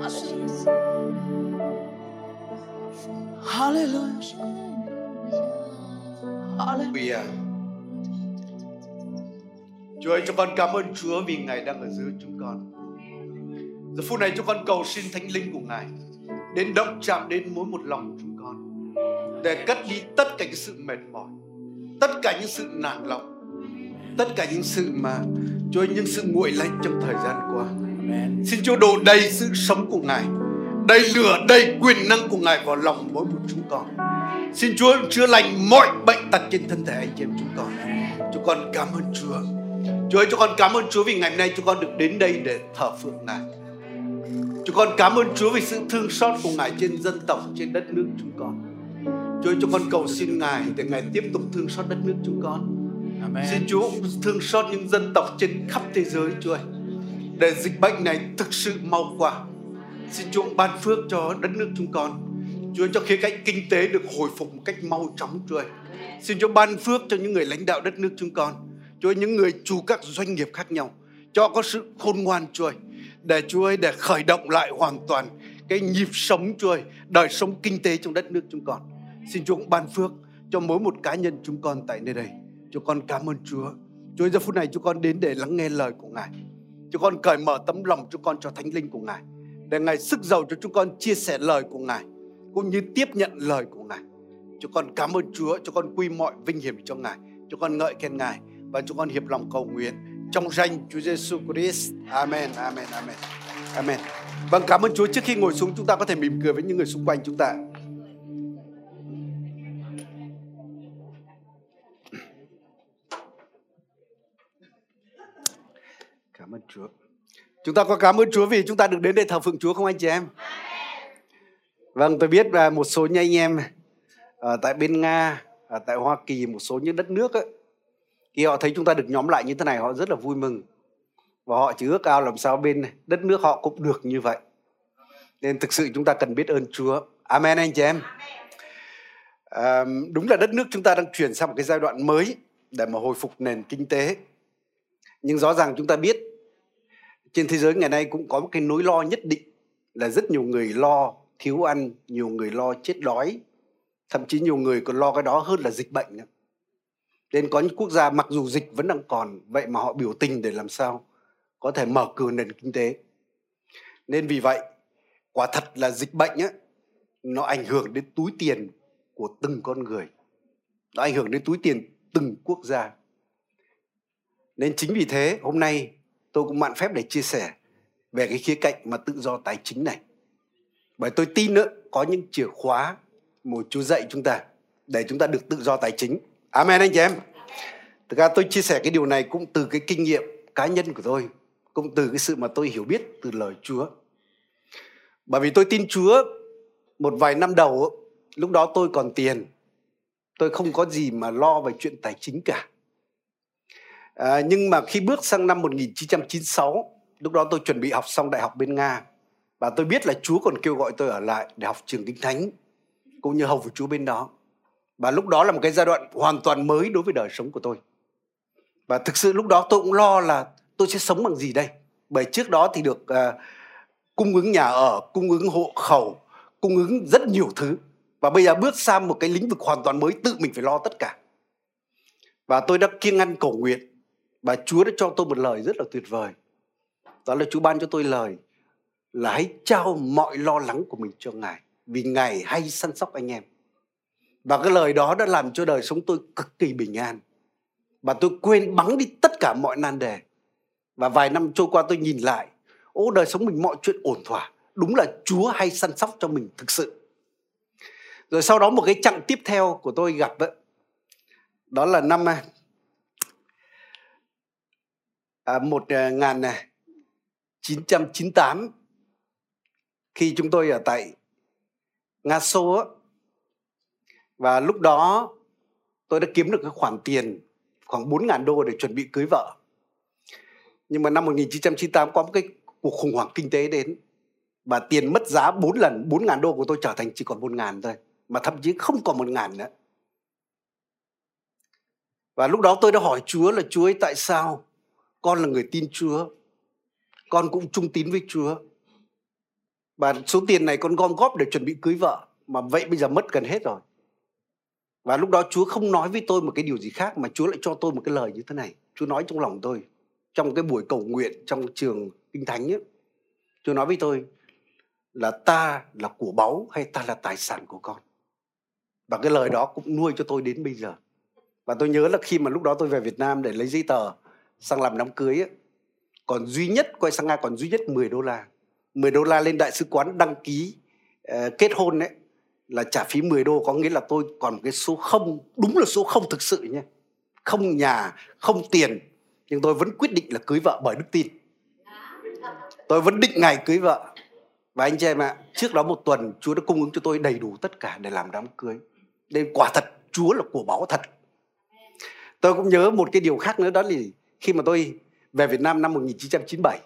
Hallelujah. Hallelujah. Chúa ơi, chúng con cảm ơn Chúa vì Ngài đang ở giữa chúng con. Giờ phút này chúng con cầu xin Thánh Linh của Ngài đến động chạm đến mỗi một lòng chúng con, để cất đi tất cả những sự mệt mỏi, tất cả những sự nản lòng, tất cả những sự mà Chúa ơi, những sự nguội lạnh trong thời gian qua. Amen. Xin Chúa đổ đầy sự sống của Ngài, đầy lửa, đầy quyền năng của Ngài vào lòng mỗi một chúng con. Xin Chúa chữa lành mọi bệnh tật trên thân thể anh chị em chúng con. Chúng con cảm ơn Chúa. Chúa ơi, chúng con cảm ơn Chúa vì ngày hôm nay chúng con được đến đây để thờ phượng Ngài. Chúng con cảm ơn Chúa vì sự thương xót của Ngài trên dân tộc, trên đất nước chúng con. Chúa ơi, chúng con cầu xin Ngài để Ngài tiếp tục thương xót đất nước chúng con. Amen. Xin Chúa thương xót những dân tộc trên khắp thế giới, Chúa ơi, để dịch bệnh này thực sự mau qua. Xin Chúa ban phước cho đất nước chúng con, Chúa ơi, cho khía cạnh kinh tế được hồi phục một cách mau chóng, Chúa ơi. Xin Chúa ban phước cho những người lãnh đạo đất nước chúng con, Chúa ơi, những người chủ các doanh nghiệp khác nhau, cho có sự khôn ngoan, Chúa ơi, để Chúa ơi, để khởi động lại hoàn toàn cái nhịp sống, Chúa ơi, đời sống kinh tế trong đất nước chúng con. Xin Chúa cũng ban phước cho mỗi một cá nhân chúng con tại nơi đây. Chúng con cảm ơn Chúa. Chúa ơi, giờ phút này chúng con đến để lắng nghe lời của Ngài. Chúng con cởi mở tấm lòng chúng con cho Thánh Linh của Ngài, để Ngài sức giàu cho chúng con chia sẻ lời của Ngài, cũng như tiếp nhận lời của Ngài. Chúng con cảm ơn Chúa. Chúng con quy mọi vinh hiển cho Ngài. Chúng con ngợi khen Ngài và chúng con hiệp lòng cầu nguyện trong danh Chúa Giêsu Christ. Amen, amen, amen, amen. Vâng, cảm ơn Chúa. Trước khi ngồi xuống, chúng ta có thể mỉm cười với những người xung quanh chúng ta. Cảm ơn Chúa. Chúng ta có cảm ơn Chúa vì chúng ta được đến đây thờ phượng Chúa không anh chị em? Vâng, tôi biết là một số anh em ở tại bên Nga, ở tại Hoa Kỳ, một số những đất nước ấy, khi họ thấy chúng ta được nhóm lại như thế này, họ rất là vui mừng. Và họ chỉ ước ao làm sao bên đất nước họ cũng được như vậy. Nên thực sự chúng ta cần biết ơn Chúa. Amen anh chị em. À, đúng là đất nước chúng ta đang chuyển sang một cái giai đoạn mới để mà hồi phục nền kinh tế. Nhưng rõ ràng chúng ta biết trên thế giới ngày nay cũng có một cái nỗi lo nhất định, là rất nhiều người lo thiếu ăn, nhiều người lo chết đói, thậm chí nhiều người còn lo cái đó hơn là dịch bệnh nữa. Nên có những quốc gia mặc dù dịch vẫn đang còn, vậy mà họ biểu tình để làm sao có thể mở cửa nền kinh tế. Nên vì vậy quả thật là dịch bệnh ấy, nó ảnh hưởng đến túi tiền của từng con người, nó ảnh hưởng đến túi tiền từng quốc gia. Nên chính vì thế hôm nay tôi cũng mạn phép để chia sẻ về cái khía cạnh mà tự do tài chính này. Bởi tôi tin nữa có những chìa khóa mà Chúa dạy chúng ta để chúng ta được tự do tài chính. Amen anh chị em. Thực ra tôi chia sẻ cái điều này cũng từ cái kinh nghiệm cá nhân của tôi, cũng từ cái sự mà tôi hiểu biết từ lời Chúa. Bởi vì tôi tin Chúa một vài năm đầu, lúc đó tôi còn tiền, tôi không có gì mà lo về chuyện tài chính cả. Nhưng mà khi bước sang năm 1996, lúc đó tôi chuẩn bị học xong đại học bên Nga. Và tôi biết là Chúa còn kêu gọi tôi ở lại để học trường Kinh Thánh, cũng như hầu với Chúa bên đó. Và lúc đó là một cái giai đoạn hoàn toàn mới đối với đời sống của tôi. Và thực sự lúc đó tôi cũng lo là tôi sẽ sống bằng gì đây. Bởi trước đó thì được cung ứng nhà ở, cung ứng hộ khẩu, cung ứng rất nhiều thứ. Và bây giờ bước sang một cái lĩnh vực hoàn toàn mới, tự mình phải lo tất cả. Và tôi đã kiêng ăn cầu nguyện. Và Chúa đã cho tôi một lời rất là tuyệt vời. Đó là Chúa ban cho tôi lời là hãy trao mọi lo lắng của mình cho Ngài, vì Ngài hay săn sóc anh em. Và cái lời đó đã làm cho đời sống tôi cực kỳ bình an. Và tôi quên bẵng đi tất cả mọi nan đề. Và vài năm trôi qua tôi nhìn lại, ô đời sống mình mọi chuyện ổn thỏa. Đúng là Chúa hay săn sóc cho mình thực sự. Rồi sau đó một cái chặng tiếp theo của tôi gặp ấy, đó là năm 1998, khi chúng tôi ở tại Nga Xô. Và lúc đó tôi đã kiếm được cái khoản tiền khoảng 4.000 đô để chuẩn bị cưới vợ. Nhưng mà năm 1998 có một cái cuộc khủng hoảng kinh tế đến. Và tiền mất giá 4 lần, 4.000 đô của tôi trở thành chỉ còn 1.000 thôi. Mà thậm chí không còn 1.000 nữa. Và lúc đó tôi đã hỏi Chúa là Chúa ơi, tại sao con là người tin Chúa, con cũng trung tín với Chúa, Và số tiền này con gom góp để chuẩn bị cưới vợ, mà vậy bây giờ mất gần hết rồi. Và lúc đó Chúa không nói với tôi một cái điều gì khác, mà Chúa lại cho tôi một cái lời như thế này. Chúa nói trong lòng tôi, trong cái buổi cầu nguyện trong trường Kinh Thánh ấy, Chúa nói với tôi là ta là của báu hay ta là tài sản của con. Và cái lời đó cũng nuôi cho tôi đến bây giờ. Và tôi nhớ là khi mà lúc đó tôi về Việt Nam để lấy giấy tờ sang làm đám cưới ấy, còn duy nhất, quay sang Nga còn duy nhất 10 đô la. 10 đô la lên đại sứ quán đăng ký kết hôn ấy, là trả phí 10 đô, có nghĩa là tôi còn một cái số không, đúng là số không thực sự nha. Không nhà, không tiền, nhưng tôi vẫn quyết định là cưới vợ bởi đức tin. Tôi vẫn định ngày cưới vợ. Và anh chị em ạ, trước đó một tuần Chúa đã cung ứng cho tôi đầy đủ tất cả để làm đám cưới. Nên quả thật, Chúa là của báu thật. Tôi cũng nhớ một cái điều khác nữa, đó là khi mà tôi về Việt Nam năm 1997,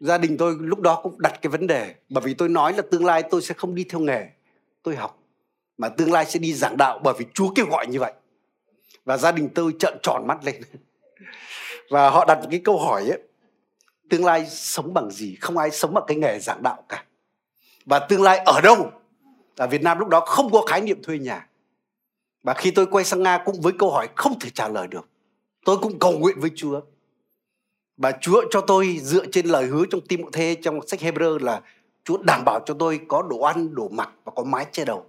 gia đình tôi lúc đó cũng đặt cái vấn đề, bởi vì tôi nói là tương lai tôi sẽ không đi theo nghề tôi học, mà tương lai sẽ đi giảng đạo, bởi vì Chúa kêu gọi như vậy. Và gia đình tôi trợn tròn mắt lên. Và họ đặt cái câu hỏi ấy, tương lai sống bằng gì? Không ai sống bằng cái nghề giảng đạo cả. Và tương lai ở đâu? Ở Việt Nam lúc đó không có khái niệm thuê nhà. Và khi tôi quay sang Nga cũng với câu hỏi không thể trả lời được, tôi cũng cầu nguyện với Chúa. Và Chúa cho tôi dựa trên lời hứa trong Ti-mô-thê, trong sách Hebrew, là Chúa đảm bảo cho tôi có đồ ăn, đồ mặc và có mái che đầu.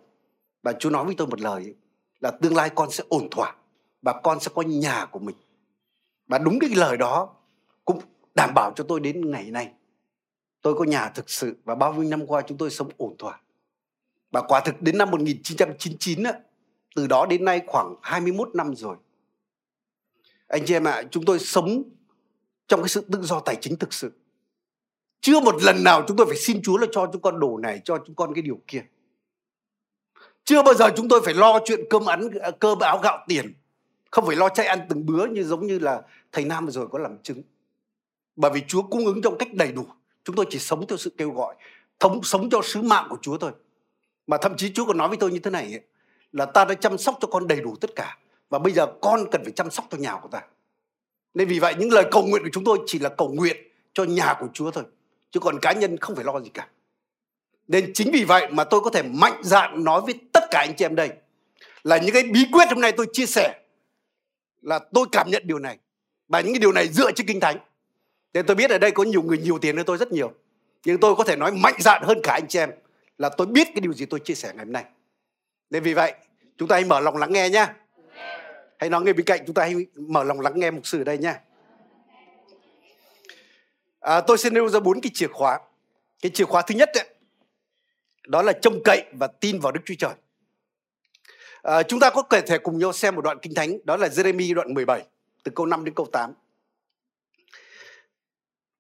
Và Chúa nói với tôi một lời là tương lai con sẽ ổn thỏa và con sẽ có nhà của mình. Và đúng cái lời đó cũng đảm bảo cho tôi đến ngày nay. Tôi có nhà thực sự và bao nhiêu năm qua chúng tôi sống ổn thỏa. Và quả thực đến năm 1999, từ đó đến nay khoảng 21 năm rồi. Anh chị em ạ, chúng tôi sống trong cái sự tự do tài chính thực sự. Chưa một lần nào chúng tôi phải xin Chúa là cho chúng con đồ này, cho chúng con cái điều kia. Chưa bao giờ chúng tôi phải lo chuyện cơm áo gạo tiền. Không phải lo chạy ăn từng bữa như giống như là thầy Nam vừa rồi có làm chứng. Bởi vì Chúa cung ứng trong cách đầy đủ. Chúng tôi chỉ sống theo sự kêu gọi, sống cho sứ mạng của Chúa thôi. Mà thậm chí Chúa còn nói với tôi như thế này ấy, là ta đã chăm sóc cho con đầy đủ tất cả, và bây giờ con cần phải chăm sóc cho nhà của ta. Nên vì vậy những lời cầu nguyện của chúng tôi chỉ là cầu nguyện cho nhà của Chúa thôi, chứ còn cá nhân không phải lo gì cả. Nên chính vì vậy mà tôi có thể mạnh dạn nói với tất cả anh chị em đây là những cái bí quyết hôm nay tôi chia sẻ là tôi cảm nhận điều này, và những cái điều này dựa trên Kinh Thánh. Nên tôi biết ở đây có nhiều người nhiều tiền hơn tôi rất nhiều, nhưng tôi có thể nói mạnh dạn hơn cả anh chị em là tôi biết cái điều gì tôi chia sẻ ngày hôm nay. Nên vì vậy chúng ta hãy mở lòng lắng nghe nhá. Hãy nói người bên cạnh, chúng ta hãy mở lòng lắng nghe mục sư ở đây nhá. Tôi sẽ nêu ra 4 cái chìa khóa. Cái chìa khóa thứ nhất ấy, đó là trông cậy và tin vào Đức Chúa Trời. Chúng ta có thể cùng nhau xem một đoạn Kinh Thánh, đó là Giê-rê-mi đoạn 17 từ câu 5 đến câu 8.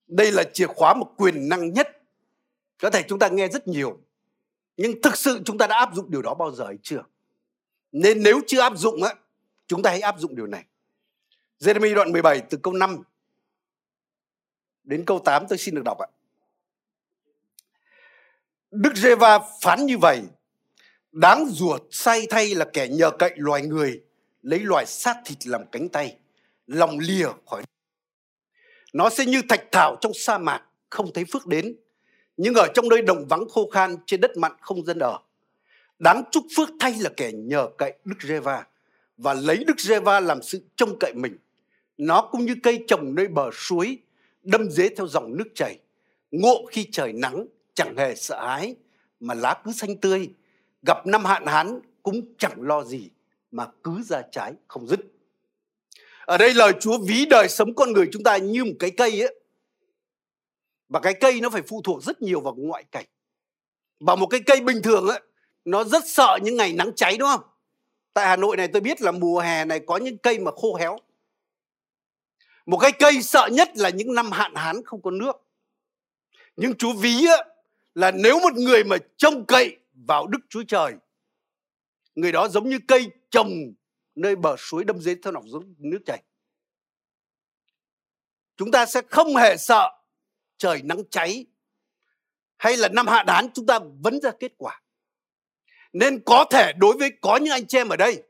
Đây là chìa khóa một quyền năng nhất. Có thể chúng ta nghe rất nhiều, nhưng thực sự chúng ta đã áp dụng điều đó bao giờ hay chưa? Nên nếu chưa áp dụng ấy, chúng ta hãy áp dụng điều này. Giê-rê-mi đoạn 17 từ câu 5 đến câu 8 tôi xin được đọc ạ. Đức Giê-va phán như vậy: đáng rủa say thay là kẻ nhờ cậy loài người, lấy loài xác thịt làm cánh tay, lòng lìa khỏi. Nó sẽ như thạch thảo trong sa mạc, không thấy phước đến, nhưng ở trong nơi đồng vắng khô khan, trên đất mặn không dân ở. Đáng chúc phước thay là kẻ nhờ cậy Đức Giê-va và lấy Đức Giê-va làm sự trông cậy mình. Nó cũng như cây trồng nơi bờ suối, đâm rễ theo dòng nước chảy, ngộ khi trời nắng, chẳng hề sợ hãi, mà lá cứ xanh tươi, gặp năm hạn hán cũng chẳng lo gì, mà cứ ra trái không dứt. Ở đây lời Chúa ví đời sống con người chúng ta như một cái cây ấy. Và cái cây nó phải phụ thuộc rất nhiều vào ngoại cảnh. Và một cái cây bình thường ấy, nó rất sợ những ngày nắng cháy, đúng không? Tại Hà Nội này tôi biết là mùa hè này có những cây mà khô héo. Một cái cây sợ nhất là những năm hạn hán không có nước. Nhưng Chúa ví là nếu một người mà trông cậy vào Đức Chúa Trời, người đó giống như cây trồng nơi bờ suối, đâm rễ theo dòng nước chảy. Chúng ta sẽ không hề sợ trời nắng cháy hay là năm hạn hán, chúng ta vẫn ra kết quả. Nên có thể đối với có những anh chị em ở đây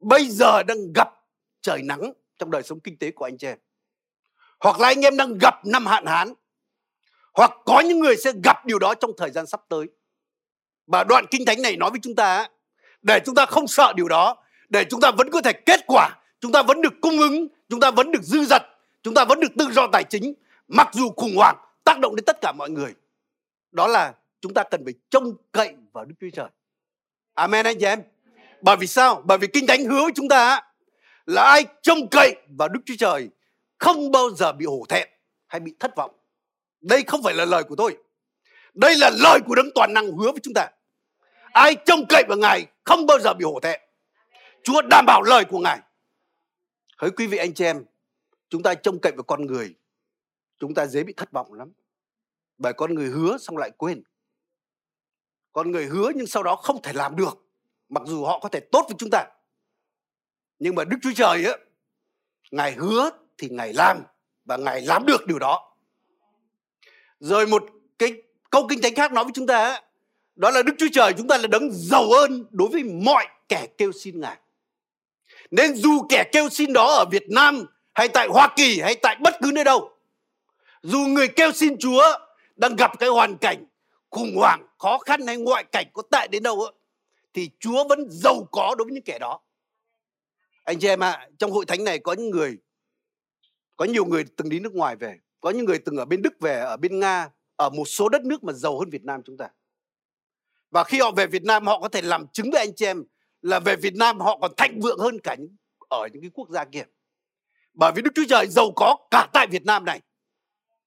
bây giờ đang gặp trời nắng trong đời sống kinh tế của anh chị em, hoặc là anh em đang gặp năm hạn hán, hoặc có những người sẽ gặp điều đó trong thời gian sắp tới. Và đoạn Kinh Thánh này nói với chúng ta, để chúng ta không sợ điều đó, để chúng ta vẫn có thể kết quả, chúng ta vẫn được cung ứng, chúng ta vẫn được dư dật, chúng ta vẫn được tự do tài chính, mặc dù khủng hoảng tác động đến tất cả mọi người. Đó là chúng ta cần phải trông cậy vào Đức Chúa Trời. Amen anh chị em. Bởi vì sao? Bởi vì Kinh Thánh hứa với chúng ta là ai trông cậy vào Đức Chúa Trời không bao giờ bị hổ thẹn hay bị thất vọng. Đây không phải là lời của tôi, đây là lời của Đấng Toàn Năng hứa với chúng ta. Ai trông cậy vào Ngài không bao giờ bị hổ thẹn. Chúa đảm bảo lời của Ngài. Hỡi quý vị anh chị em, chúng ta trông cậy vào con người, chúng ta dễ bị thất vọng lắm. Bởi con người hứa xong lại quên. Con người hứa nhưng sau đó không thể làm được, mặc dù họ có thể tốt với chúng ta. Nhưng mà Đức Chúa Trời ấy, Ngài hứa thì Ngài làm, và Ngài làm được điều đó. Rồi một cái câu Kinh Thánh khác nói với chúng ta ấy, đó là Đức Chúa Trời chúng ta là Đấng giàu ơn đối với mọi kẻ kêu xin Ngài. Nên dù kẻ kêu xin đó ở Việt Nam hay tại Hoa Kỳ hay tại bất cứ nơi đâu, dù người kêu xin Chúa đang gặp cái hoàn cảnh khủng hoảng, khó khăn hay ngoại cảnh có tệ đến đâu ấy, thì Chúa vẫn giàu có đối với những kẻ đó. Anh chị em ạ, trong hội thánh này có những người, có nhiều người từng đi nước ngoài về, có những người từng ở bên Đức về, ở bên Nga, ở một số đất nước mà giàu hơn Việt Nam chúng ta. Và khi họ về Việt Nam, họ có thể làm chứng với anh chị em là về Việt Nam họ còn thịnh vượng hơn cả ở những cái quốc gia kia. Bởi vì Đức Chúa Trời giàu có cả tại Việt Nam này.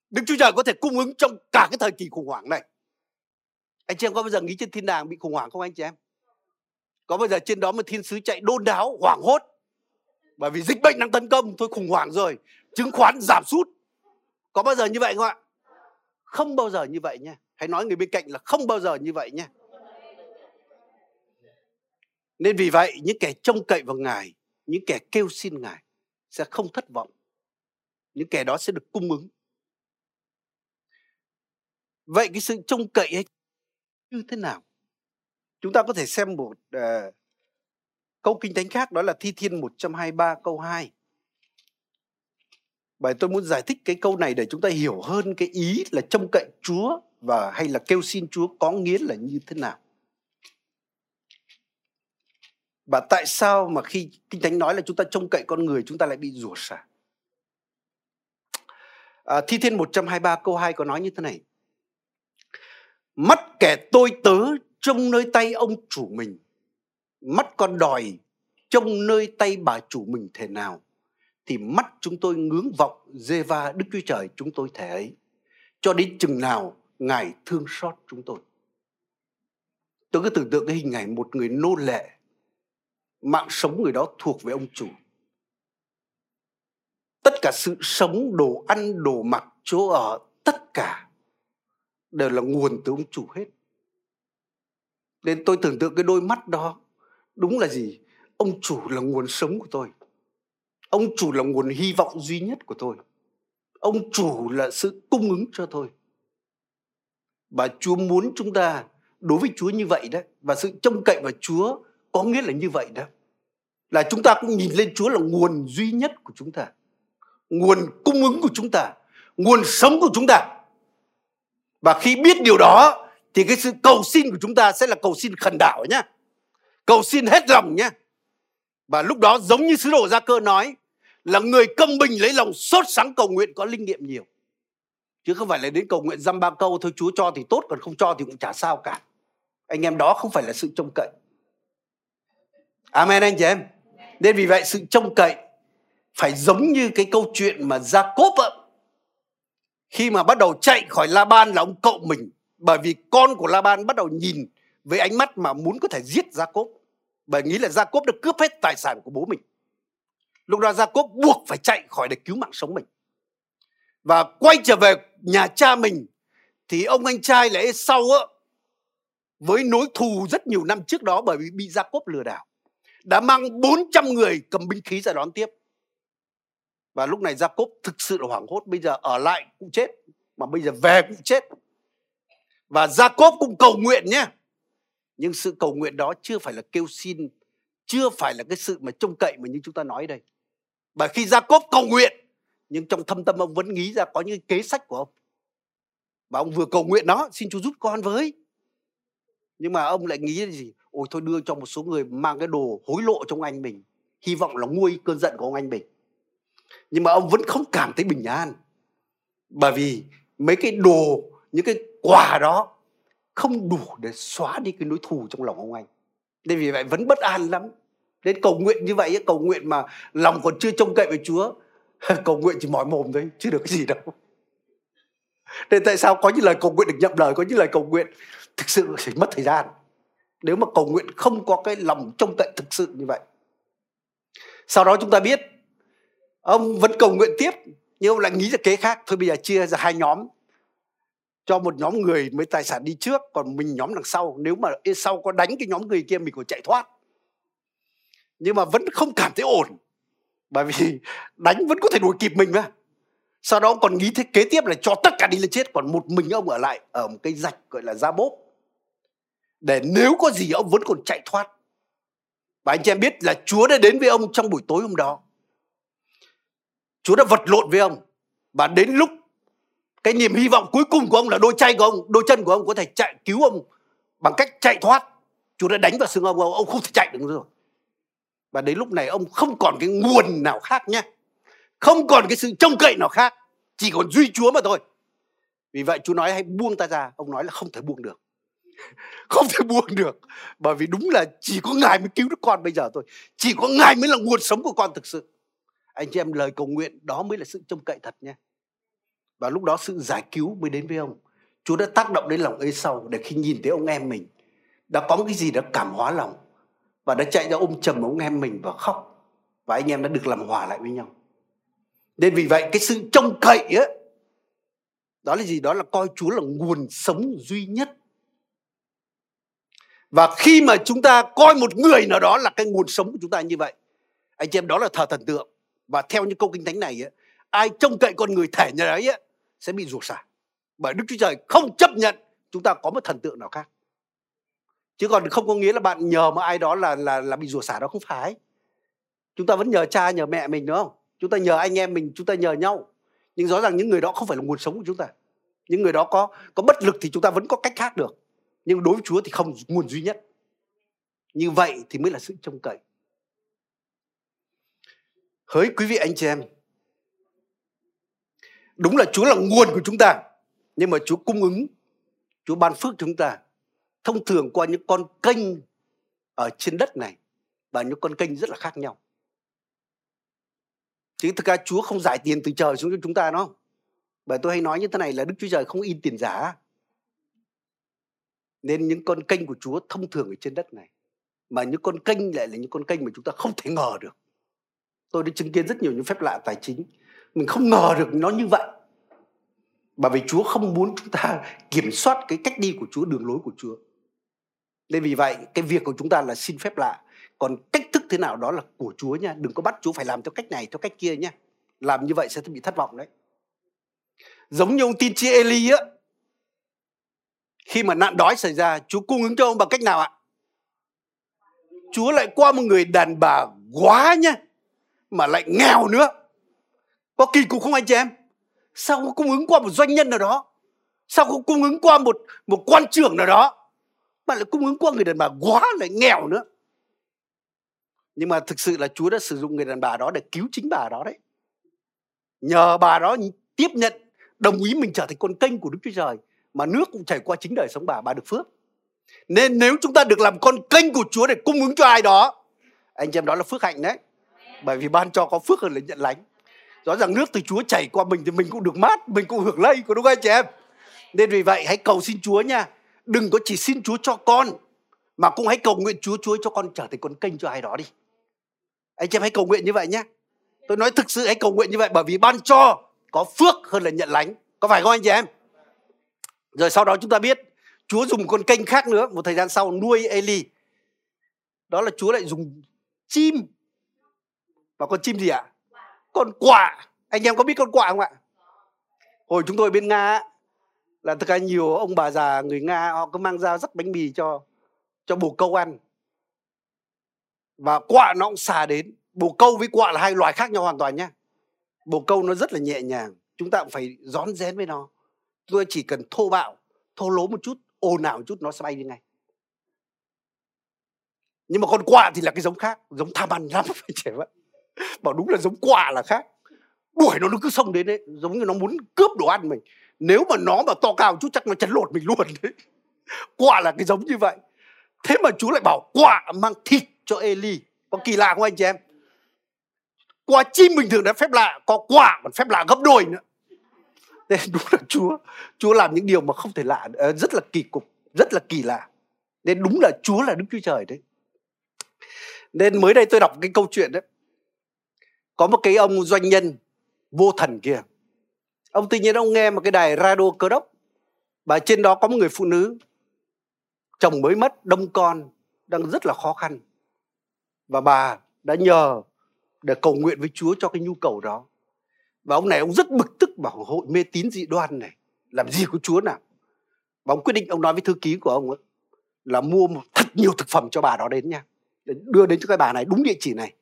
Đức Chúa Trời có thể cung ứng trong cả cái thời kỳ khủng hoảng này. Anh chị em có bao giờ nghĩ trên thiên đàng bị khủng hoảng không anh chị em? Có bao giờ trên đó mà thiên sứ chạy đôn đáo, hoảng hốt? Bởi vì dịch bệnh đang tấn công, thôi khủng hoảng rồi, chứng khoán giảm sút. Có bao giờ như vậy không ạ? Không bao giờ như vậy nha. Hãy nói người bên cạnh là không bao giờ như vậy nha. Nên vì vậy, những kẻ trông cậy vào Ngài, những kẻ kêu xin Ngài sẽ không thất vọng. Những kẻ đó sẽ được cung ứng. Vậy cái sự trông cậy ấy như thế nào? Chúng ta có thể xem một câu Kinh Thánh khác, đó là Thi Thiên 123 câu 2. Bởi tôi muốn giải thích cái câu này để chúng ta hiểu hơn cái ý là trông cậy Chúa và hay là kêu xin Chúa có nghĩa là như thế nào. Và tại sao mà khi Kinh Thánh nói là chúng ta trông cậy con người, chúng ta lại bị rủa xả? Thi Thiên 123 câu 2 có nói như thế này: mắt kẻ tôi tớ trông nơi tay ông chủ mình, mắt con đòi trông nơi tay bà chủ mình thế nào, thì mắt chúng tôi ngưỡng vọng Giê-va Đức Chúa Trời chúng tôi thể ấy, cho đến chừng nào Ngài thương xót chúng tôi. Tôi cứ tưởng tượng cái hình ảnh một người nô lệ, mạng sống người đó thuộc về ông chủ. Tất cả sự sống, đồ ăn, đồ mặc, chỗ ở, tất cả đều là nguồn từ ông chủ hết. Nên tôi tưởng tượng cái đôi mắt đó, đúng là gì? Ông chủ là nguồn sống của tôi. Ông chủ là nguồn hy vọng duy nhất của tôi. Ông chủ là sự cung ứng cho tôi. Và Chúa muốn chúng ta đối với Chúa như vậy đó. Và sự trông cậy vào Chúa có nghĩa là như vậy đó. Là chúng ta cũng nhìn lên Chúa là nguồn duy nhất của chúng ta, nguồn cung ứng của chúng ta, nguồn sống của chúng ta. Và khi biết điều đó thì cái sự cầu xin của chúng ta sẽ là cầu xin khẩn đạo nhá, cầu xin hết lòng nhá. Và lúc đó giống như sứ đồ Gia Cơ nói là người công bình lấy lòng sốt sắng cầu nguyện có linh nghiệm nhiều. Chứ không phải là đến cầu nguyện dăm ba câu thôi, Chúa cho thì tốt, còn không cho thì cũng chả sao cả. Anh em, đó không phải là sự trông cậy. Amen anh chị em. Nên vì vậy sự trông cậy phải giống như cái câu chuyện mà Gia-cốp ạ, khi mà bắt đầu chạy khỏi La-ban là ông cậu mình. Bởi vì con của La-ban bắt đầu nhìn với ánh mắt mà muốn có thể giết Gia-cốp, bởi nghĩ là Gia-cốp đã cướp hết tài sản của bố mình. Lúc đó Gia-cốp buộc phải chạy khỏi để cứu mạng sống mình. Và quay trở về nhà cha mình thì ông anh trai là Esau á, với nối thù rất nhiều năm trước đó, bởi vì bị Gia-cốp lừa đảo, đã mang 400 người cầm binh khí ra đón tiếp. Và lúc này Gia-cốp thực sự là hoảng hốt. Bây giờ ở lại cũng chết, mà bây giờ về cũng chết. Và Gia-cốp cũng cầu nguyện nhé. Nhưng sự cầu nguyện đó chưa phải là kêu xin, chưa phải là cái sự mà trông cậy mà như chúng ta nói đây. Bởi khi Gia-cốp cầu nguyện, nhưng trong thâm tâm ông vẫn nghĩ ra có những kế sách của ông. Và ông vừa cầu nguyện nó, xin Chúa giúp con với. Nhưng mà ông lại nghĩ là gì? Ôi thôi đưa cho một số người mang cái đồ hối lộ trong anh mình, hy vọng là nguôi cơn giận của ông anh mình. Nhưng mà ông vẫn không cảm thấy bình an, bởi vì mấy cái đồ, những cái quà đó không đủ để xóa đi cái nỗi thù trong lòng ông anh. Nên vì vậy vẫn bất an lắm. Nên cầu nguyện như vậy, cầu nguyện mà lòng còn chưa trông cậy với Chúa, cầu nguyện chỉ mỏi mồm thôi chứ được cái gì đâu. Nên tại sao có những lời cầu nguyện được nhậm lời, có những lời cầu nguyện thực sự phải mất thời gian, nếu mà cầu nguyện không có cái lòng trông cậy thực sự như vậy. Sau đó chúng ta biết ông vẫn cầu nguyện tiếp, nhưng ông lại nghĩ ra kế khác. Thôi bây giờ chia ra hai nhóm, cho một nhóm người mới tài sản đi trước, còn mình nhóm đằng sau. Nếu mà sau có đánh cái nhóm người kia mình còn chạy thoát. Nhưng mà vẫn không cảm thấy ổn, bởi vì đánh vẫn có thể đuổi kịp mình mà. Sau đó còn nghĩ thế kế tiếp là cho tất cả đi là chết, còn một mình ông ở lại ở một cái rạch gọi là Gia Bốp, để nếu có gì ông vẫn còn chạy thoát. Và anh chị em biết là Chúa đã đến với ông trong buổi tối hôm đó. Chúa đã vật lộn với ông, và đến lúc cái niềm hy vọng cuối cùng của ông là đôi chân của ông có thể chạy cứu ông bằng cách chạy thoát, Chúa đã đánh vào xương ông không thể chạy được nữa rồi. Và đến lúc này ông không còn cái nguồn nào khác nhé, không còn cái sự trông cậy nào khác, chỉ còn duy Chúa mà thôi. Vì vậy Chúa nói hãy buông ta ra, ông nói là không thể buông được. Không thể buông được, bởi vì đúng là chỉ có Ngài mới cứu được con bây giờ thôi. Chỉ có Ngài mới là nguồn sống của con thực sự. Anh chị em, lời cầu nguyện đó mới là sự trông cậy thật nhé. Và lúc đó sự giải cứu mới đến với ông. Chúa đã tác động đến lòng Ê-sau, để khi nhìn thấy ông em mình đã có cái gì đã cảm hóa lòng, và đã chạy ra ôm chầm ông em mình và khóc, và anh em đã được làm hòa lại với nhau. Nên vì vậy cái sự trông cậy ấy, đó là gì? Đó là coi Chúa là nguồn sống duy nhất. Và khi mà chúng ta coi một người nào đó là cái nguồn sống của chúng ta như vậy, anh chị em, đó là thờ thần tượng. Và theo những câu kinh thánh này ấy, ai trông cậy con người thể như đấy ấy, sẽ bị rủa xả, bởi Đức Chúa Trời không chấp nhận chúng ta có một thần tượng nào khác. Chứ còn không có nghĩa là bạn nhờ một ai đó là bị rủa xả, đó không phải. Chúng ta vẫn nhờ cha nhờ mẹ mình, đúng không? Chúng ta nhờ anh em mình, chúng ta nhờ nhau. Nhưng rõ ràng những người đó không phải là nguồn sống của chúng ta. Những người đó có bất lực thì chúng ta vẫn có cách khác được. Nhưng đối với Chúa thì không, nguồn duy nhất. Như vậy thì mới là sự trông cậy. Hỡi quý vị anh chị em, đúng là Chúa là nguồn của chúng ta, nhưng mà Chúa cung ứng, Chúa ban phước chúng ta thông thường qua những con kênh ở trên đất này, và những con kênh rất là khác nhau. Chứ thực ra Chúa không giải tiền từ trời xuống cho chúng ta, đúng không? Bởi tôi hay nói như thế này là Đức Chúa Trời không in tiền giả. Nên những con kênh của Chúa thông thường ở trên đất này, mà những con kênh lại là những con kênh mà chúng ta không thể ngờ được. Tôi đã chứng kiến rất nhiều những phép lạ tài chính, mình không ngờ được nó như vậy. Bởi vì Chúa không muốn chúng ta kiểm soát cái cách đi của Chúa, đường lối của Chúa. Nên vì vậy cái việc của chúng ta là xin phép lạ. Còn cách thức thế nào đó là của Chúa nha. Đừng có bắt Chúa phải làm theo cách này, theo cách kia nha. Làm như vậy sẽ bị thất vọng đấy. Giống như ông tiên tri Ê-li á, khi mà nạn đói xảy ra, Chúa cung ứng cho ông bằng cách nào ạ? Chúa lại qua một người đàn bà quá nhá, mà lại nghèo nữa. Có kỳ cục không anh chị em? Sao không cung ứng qua một doanh nhân nào đó? Sao không cung ứng qua một quan trưởng nào đó? Mà lại cung ứng qua người đàn bà quá lại nghèo nữa. Nhưng mà thực sự là Chúa đã sử dụng người đàn bà đó để cứu chính bà đó đấy. Nhờ bà đó tiếp nhận, đồng ý mình trở thành con kênh của Đức Chúa Trời, mà nước cũng chảy qua chính đời sống bà được phước. Nên nếu chúng ta được làm con kênh của Chúa để cung ứng cho ai đó, anh chị em, đó là phước hạnh đấy. Bởi vì ban cho có phước hơn là nhận lãnh. Rõ ràng nước từ Chúa chảy qua mình thì mình cũng được mát, mình cũng hưởng lây, có đúng không anh chị em? Nên vì vậy hãy cầu xin Chúa nha. Đừng có chỉ xin Chúa cho con, mà cũng hãy cầu nguyện Chúa cho con trở thành con kênh cho ai đó đi. Anh chị em hãy cầu nguyện như vậy nhé. Tôi nói thực sự hãy cầu nguyện như vậy, bởi vì ban cho có phước hơn là nhận lãnh. Có phải không anh chị em? Rồi sau đó chúng ta biết Chúa dùng con kênh khác nữa. Một thời gian sau nuôi Ê-li, đó là Chúa lại dùng chim. Và con chim gì ạ? Con quạ. Anh em có biết con quạ không ạ? Hồi chúng tôi ở bên Nga là tất cả nhiều ông bà già người Nga, họ cứ mang ra rắc bánh mì cho bồ câu ăn. Và quạ nó cũng xà đến. Bồ câu với quạ là hai loài khác nhau hoàn toàn nhé. Bồ câu nó rất là nhẹ nhàng, chúng ta cũng phải rón rén với nó. tôi chỉ cần thô bạo, thô lố một chút, ồn ào một chút, nó sẽ bay đi ngay. Nhưng mà con quạ thì là cái giống khác, giống tham ăn lắm, phải trẻ vậy. Bảo đúng là giống quạ là khác. Đuổi nó cứ xông đến đấy, giống như nó muốn cướp đồ ăn mình. Nếu mà nó mà to cao một chút chắc nó chấn lột mình luôn đấy. Quạ là cái giống như vậy. Thế mà chú lại bảo quạ mang thịt cho Eli. Có kỳ lạ không anh chị em? Quả chim bình thường đã phép lạ, có quả còn phép lạ gấp đôi nữa. Nên đúng là Chúa làm những điều mà không thể lạ, rất là kỳ cục, rất là kỳ lạ. Nên đúng là Chúa là Đức Chúa Trời đấy. Nên mới đây tôi đọc cái câu chuyện đấy. Có một cái ông doanh nhân vô thần kia. Ông tự nhiên ông nghe một cái đài radio Cơ Đốc. Và trên đó có một người phụ nữ, chồng mới mất, đông con, đang rất là khó khăn. Và bà đã nhờ để cầu nguyện với Chúa cho cái nhu cầu đó. Và ông này ông rất bực tức, bảo hội mê tín dị đoan này làm gì có Chúa nào. Và ông quyết định, ông nói với thư ký của ông ấy, là mua thật nhiều thực phẩm cho bà đó đến nha, để đưa đến cho cái bà này đúng địa chỉ này.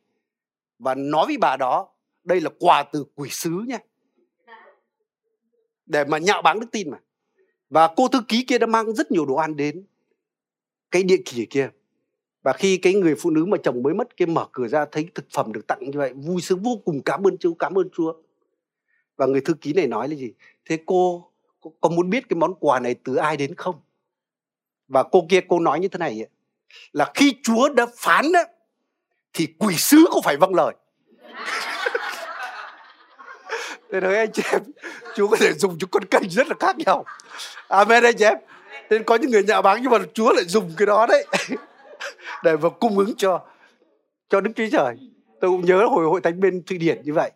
Và nói với bà đó, đây là quà từ quỷ sứ nha, để mà nhạo báng đức tin mà. Và cô thư ký kia đã mang rất nhiều đồ ăn đến cái địa chỉ kia. Và khi cái người phụ nữ mà chồng mới mất kia mở cửa ra thấy thực phẩm được tặng như vậy, vui sướng vô cùng, cảm ơn Chúa, cảm ơn Chúa. Và người thư ký này nói là gì? Thế cô có muốn biết cái món quà này từ ai đến không? Và cô kia cô nói như thế này, là khi Chúa đã phán đó, thì quỷ sứ cũng phải vâng lời. Thế nói anh chị em, Chúa có thể dùng những con kênh rất là khác nhau. Amen anh chị em. Nên có những người nhạo báng nhưng mà Chúa lại dùng cái đó đấy. Để mà cung ứng cho Đức Chúa Trời. Tôi cũng nhớ hồi hội thánh bên Thụy Điển như vậy.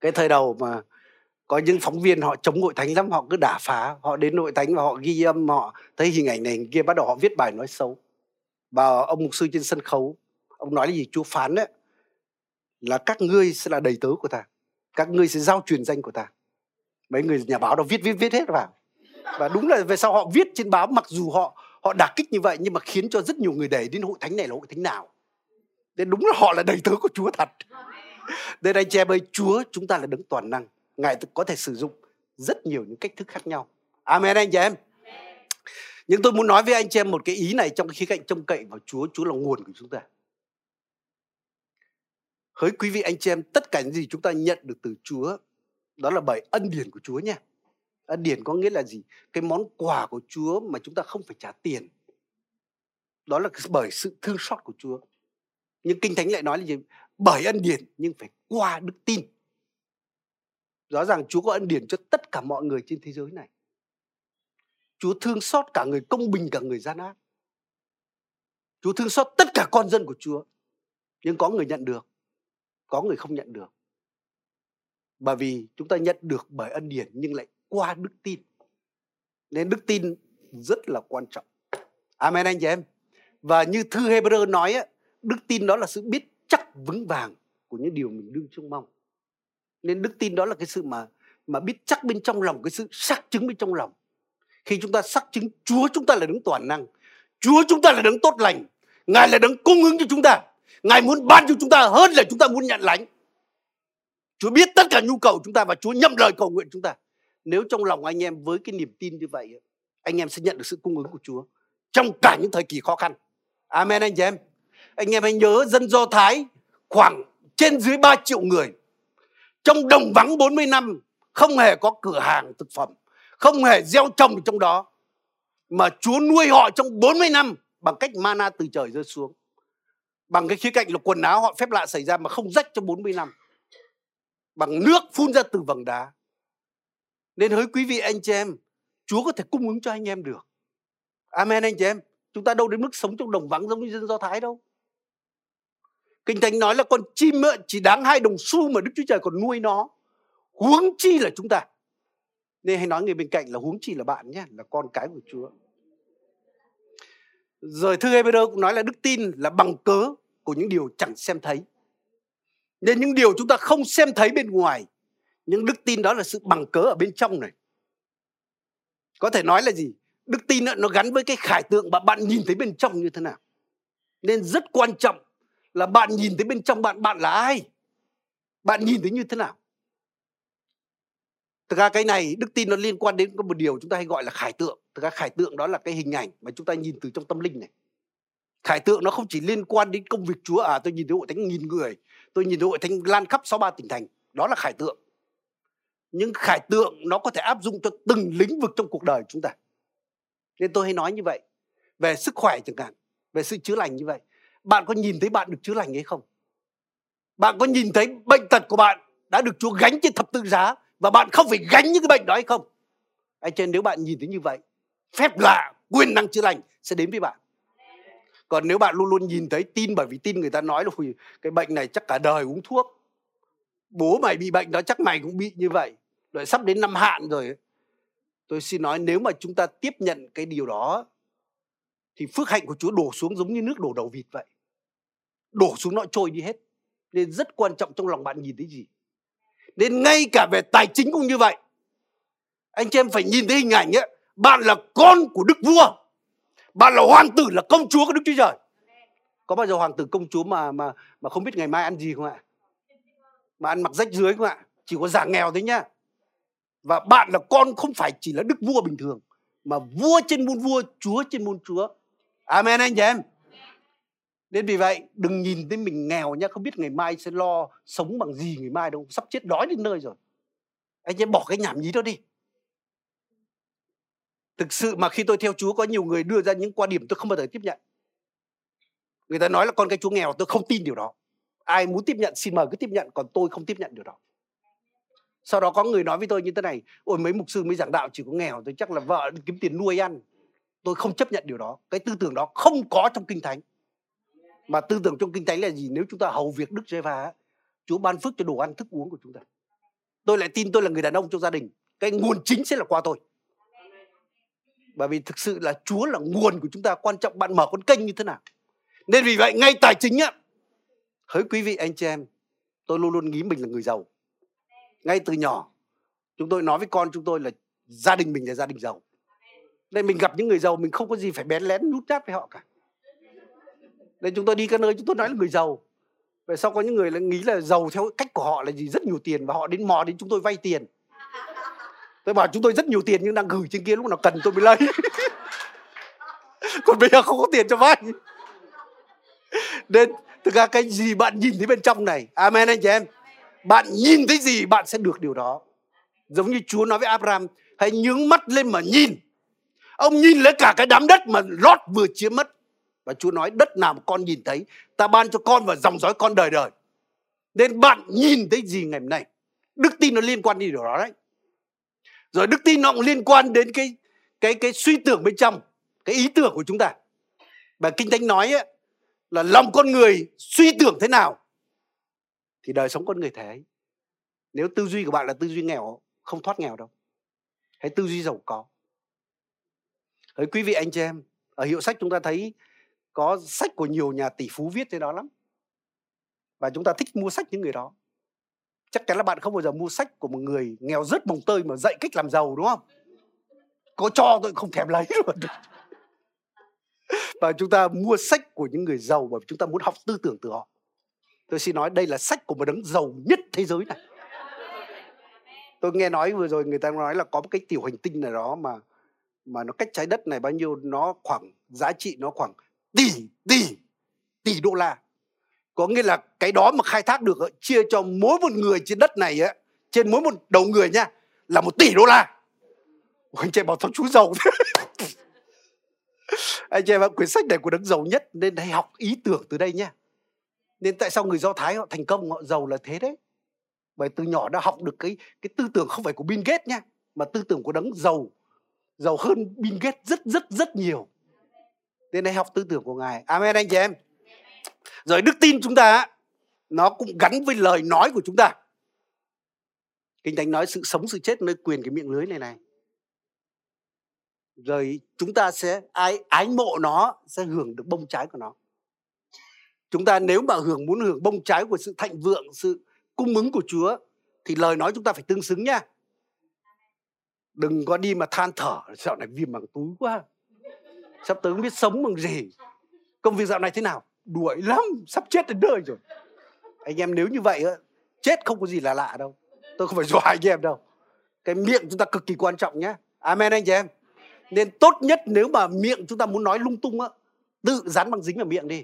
Cái thời đầu mà có những phóng viên họ chống hội thánh lắm, họ cứ đả phá. Họ đến hội thánh và họ ghi âm, họ thấy hình ảnh này hình kia, bắt đầu họ viết bài nói xấu. Và ông mục sư trên sân khấu, ông nói là gì? Chúa phán đấy, là các ngươi sẽ là đầy tớ của ta, các ngươi sẽ giao truyền danh của ta. Mấy người nhà báo đó viết hết vào. Và đúng là về sau họ viết trên báo, mặc dù họ đả kích như vậy nhưng mà khiến cho rất nhiều người để đến hội thánh này là hội thánh nào. Nên đúng là họ là đầy tớ của Chúa thật. Nên anh chị em ơi, Chúa chúng ta là đấng toàn năng. Ngài có thể sử dụng rất nhiều những cách thức khác nhau. Amen anh chị em. Nhưng tôi muốn nói với anh chị em một cái ý này trong khía cạnh trông cậy vào Chúa. Chúa là nguồn của chúng ta. Hỡi quý vị anh chị em, tất cả những gì chúng ta nhận được từ Chúa, đó là bởi ân điển của Chúa nha. Ân điển có nghĩa là gì? Cái món quà của Chúa mà chúng ta không phải trả tiền. Đó là bởi sự thương xót của Chúa. Nhưng Kinh Thánh lại nói là gì? Bởi ân điển nhưng phải qua đức tin. Rõ ràng Chúa có ân điển cho tất cả mọi người trên thế giới này. Chúa thương xót cả người công bình cả người gian ác. Chúa thương xót tất cả con dân của Chúa. Nhưng có người nhận được, có người không nhận được. Bởi vì chúng ta nhận được bởi ân điển nhưng lại qua đức tin. Nên đức tin rất là quan trọng. Amen anh chị em. Và như thư Hebrew nói, đức tin đó là sự biết chắc vững vàng của những điều mình đương trông mong. Nên đức tin đó là cái sự mà biết chắc bên trong lòng, cái sự xác chứng bên trong lòng. Khi chúng ta xác chứng Chúa chúng ta là đấng toàn năng, Chúa chúng ta là đấng tốt lành, Ngài là đấng cung ứng cho chúng ta, Ngài muốn ban cho chúng ta hơn là chúng ta muốn nhận lãnh. Chúa biết tất cả nhu cầu chúng ta và Chúa nhậm lời cầu nguyện chúng ta. Nếu trong lòng anh em với cái niềm tin như vậy, anh em sẽ nhận được sự cung ứng của Chúa trong cả những thời kỳ khó khăn. Amen anh chị em. Anh em hãy nhớ dân Do Thái khoảng trên dưới 3 triệu người. Trong đồng vắng 40 năm, không hề có cửa hàng thực phẩm, không hề gieo trồng trong đó. Mà Chúa nuôi họ trong 40 năm bằng cách mana từ trời rơi xuống. Bằng cái khía cạnh là quần áo họ phép lạ xảy ra mà không rách trong 40 năm. Bằng nước phun ra từ vầng đá. Nên hỡi quý vị anh chị em, Chúa có thể cung ứng cho anh em được. Amen anh chị em. Chúng ta đâu đến mức sống trong đồng vắng giống như dân Do Thái đâu. Kinh Thánh nói là con chim chỉ đáng 2 đồng xu mà Đức Chúa Trời còn nuôi nó, huống chi là chúng ta. Nên hãy nói người bên cạnh là huống chi là bạn nhé, là con cái của Chúa. Rồi thư Hebrew cũng nói là đức tin là bằng cớ của những điều chẳng xem thấy. Nên những điều chúng ta không xem thấy bên ngoài, nhưng đức tin đó là sự bằng cớ ở bên trong này. Có thể nói là gì? Đức tin nó gắn với cái khải tượng mà bạn nhìn thấy bên trong như thế nào. Nên rất quan trọng là bạn nhìn thấy bên trong bạn, bạn là ai? Bạn nhìn thấy như thế nào? Thực ra cái này đức tin nó liên quan đến một điều chúng ta hay gọi là khải tượng. Thực ra khải tượng đó là cái hình ảnh mà chúng ta nhìn từ trong tâm linh này. Khải tượng nó không chỉ liên quan đến công việc Chúa. Tôi nhìn thấy hội thánh 1.000 người, tôi nhìn thấy hội thánh lan khắp 63 tỉnh thành. Đó là khải tượng. Nhưng khải tượng nó có thể áp dụng cho từng lĩnh vực trong cuộc đời chúng ta. Nên tôi hay nói như vậy. Về sức khỏe chẳng hạn, về sự chữa lành như vậy. Bạn có nhìn thấy bạn được chữa lành hay không? Bạn có nhìn thấy bệnh tật của bạn đã được Chúa gánh trên thập tự giá và bạn không phải gánh những cái bệnh đó hay không? Anh chị, nếu bạn nhìn thấy như vậy, phép lạ, quyền năng chữa lành sẽ đến với bạn. Còn nếu bạn luôn luôn nhìn thấy tin, bởi vì tin người ta nói là cái bệnh này chắc cả đời uống thuốc, bố mày bị bệnh đó chắc mày cũng bị như vậy, rồi sắp đến năm hạn rồi. Tôi xin nói, nếu mà chúng ta tiếp nhận cái điều đó thì phước hạnh của Chúa đổ xuống giống như nước đổ đầu vịt vậy. Đổ xuống nó trôi đi hết. Nên rất quan trọng trong lòng bạn nhìn thấy gì. Nên ngay cả về tài chính cũng như vậy. Anh chị em phải nhìn thấy hình ảnh ấy. Bạn là con của Đức Vua, bạn là hoàng tử, là công chúa của Đức Chúa Trời. Có bao giờ hoàng tử công chúa mà không biết ngày mai ăn gì không ạ? Mà ăn mặc rách rưới không ạ? Chỉ có giả nghèo thôi nhá. Và bạn là con, không phải chỉ là Đức Vua bình thường, mà vua trên muôn vua, chúa trên muôn chúa. Amen anh chị em. Nên vì vậy đừng nhìn thấy mình nghèo nhá, không biết ngày mai sẽ lo sống bằng gì ngày mai đâu, sắp chết đói đến nơi rồi. Anh em bỏ cái nhảm nhí đó đi. Thực sự mà khi tôi theo Chúa, có nhiều người đưa ra những quan điểm tôi không bao giờ tiếp nhận. Người ta nói là con cái Chúa nghèo, tôi không tin điều đó. Ai muốn tiếp nhận xin mời cứ tiếp nhận, còn tôi không tiếp nhận điều đó. Sau đó có người nói với tôi như thế này: ôi mấy mục sư mới giảng đạo chỉ có nghèo, tôi chắc là vợ kiếm tiền nuôi ăn. Tôi không chấp nhận điều đó. Cái tư tưởng đó không có trong Kinh Thánh. Mà tư tưởng trong Kinh Thánh là gì? Nếu chúng ta hầu việc Đức Giê-va, Chúa ban phước cho đồ ăn thức uống của chúng ta. Tôi lại tin tôi là người đàn ông trong gia đình, cái nguồn chính sẽ là qua tôi. Bởi vì thực sự là Chúa là nguồn của chúng ta. Quan trọng bạn mở con kênh như thế nào. Nên vì vậy ngay tài chính á, hỡi quý vị anh chị em, tôi luôn luôn nghĩ mình là người giàu. Ngay từ nhỏ chúng tôi nói với con chúng tôi là gia đình mình là gia đình giàu. Nên mình gặp những người giàu, mình không có gì phải bén lén nhút nhát với họ cả. Nên chúng tôi đi các nơi chúng tôi nói là người giàu. Về sau có những người nghĩ là giàu theo cách của họ là gì? Rất nhiều tiền, và họ đến mò đến chúng tôi vay tiền. Tôi bảo chúng tôi rất nhiều tiền nhưng đang gửi trên kia, lúc nào cần tôi mới lấy. Còn bây giờ không có tiền cho vay. Nên thực ra cái gì bạn nhìn thấy bên trong này. Amen anh chị em. Bạn nhìn thấy gì bạn sẽ được điều đó. Giống như Chúa nói với Abraham: hãy nhướng mắt lên mà nhìn. Ông nhìn lấy cả cái đám đất mà Lót vừa chiếm mất. Và Chúa nói đất nào mà con nhìn thấy, ta ban cho con và dòng dõi con đời đời. Nên bạn nhìn thấy gì ngày hôm nay, đức tin nó liên quan đến điều đó đấy. Rồi đức tin nó cũng liên quan đến cái suy tưởng bên trong, cái ý tưởng của chúng ta. Và Kinh Thánh nói ấy, là lòng con người suy tưởng thế nào thì đời sống con người thế ấy. Nếu tư duy của bạn là tư duy nghèo, không thoát nghèo đâu. Hãy tư duy giàu có. Hỡi quý vị anh chị em, ở hiệu sách chúng ta thấy có sách của nhiều nhà tỷ phú viết thế đó lắm. Và chúng ta thích mua sách những người đó. Chắc chắn là bạn không bao giờ mua sách của một người nghèo rớt mồng tơi mà dạy cách làm giàu, đúng không? Có cho tôi không thèm lấy luôn. Và chúng ta mua sách của những người giàu bởi vì chúng ta muốn học tư tưởng từ họ. Tôi xin nói đây là sách của một đấng giàu nhất thế giới này. Tôi nghe nói vừa rồi người ta nói là có một cái tiểu hành tinh nào đó mà nó cách trái đất này bao nhiêu, nó khoảng giá trị nó khoảng tỷ đô la. Có nghĩa là cái đó mà khai thác được, chia cho mỗi một người trên đất này, trên mỗi một đầu người nha, là 1 tỷ đô la. Anh chị bảo sao chú giàu thế. Anh chị bảo quyển sách này của đấng giàu nhất. Nên hãy học ý tưởng từ đây nha. Nên tại sao người Do Thái họ thành công, họ giàu là thế đấy. Bởi từ nhỏ đã học được cái tư tưởng không phải của Bill Gates nha, mà tư tưởng của đấng giàu. Giàu hơn Bill Gates rất nhiều. Nên hãy học tư tưởng của Ngài. Amen anh chị em. Rồi đức tin chúng ta nó cũng gắn với lời nói của chúng ta. Kinh Thánh nói sự sống sự chết nơi quyền cái miệng lưới này. Rồi chúng ta sẽ, ai ái mộ nó sẽ hưởng được bông trái của nó. Chúng ta nếu mà muốn hưởng bông trái của sự thịnh vượng, sự cung ứng của Chúa thì lời nói chúng ta phải tương xứng nha. Đừng có đi mà than thở dạo này viêm bằng túi quá, sắp tới không biết sống bằng gì, công việc dạo này thế nào, đuổi lắm, sắp chết đến nơi rồi. Anh em nếu như vậy, chết không có gì là lạ đâu. Tôi không phải dọa anh em đâu. Cái miệng chúng ta cực kỳ quan trọng nhé. Amen anh chị em. Nên tốt nhất nếu mà miệng chúng ta muốn nói lung tung á, tự dán băng dính vào miệng đi.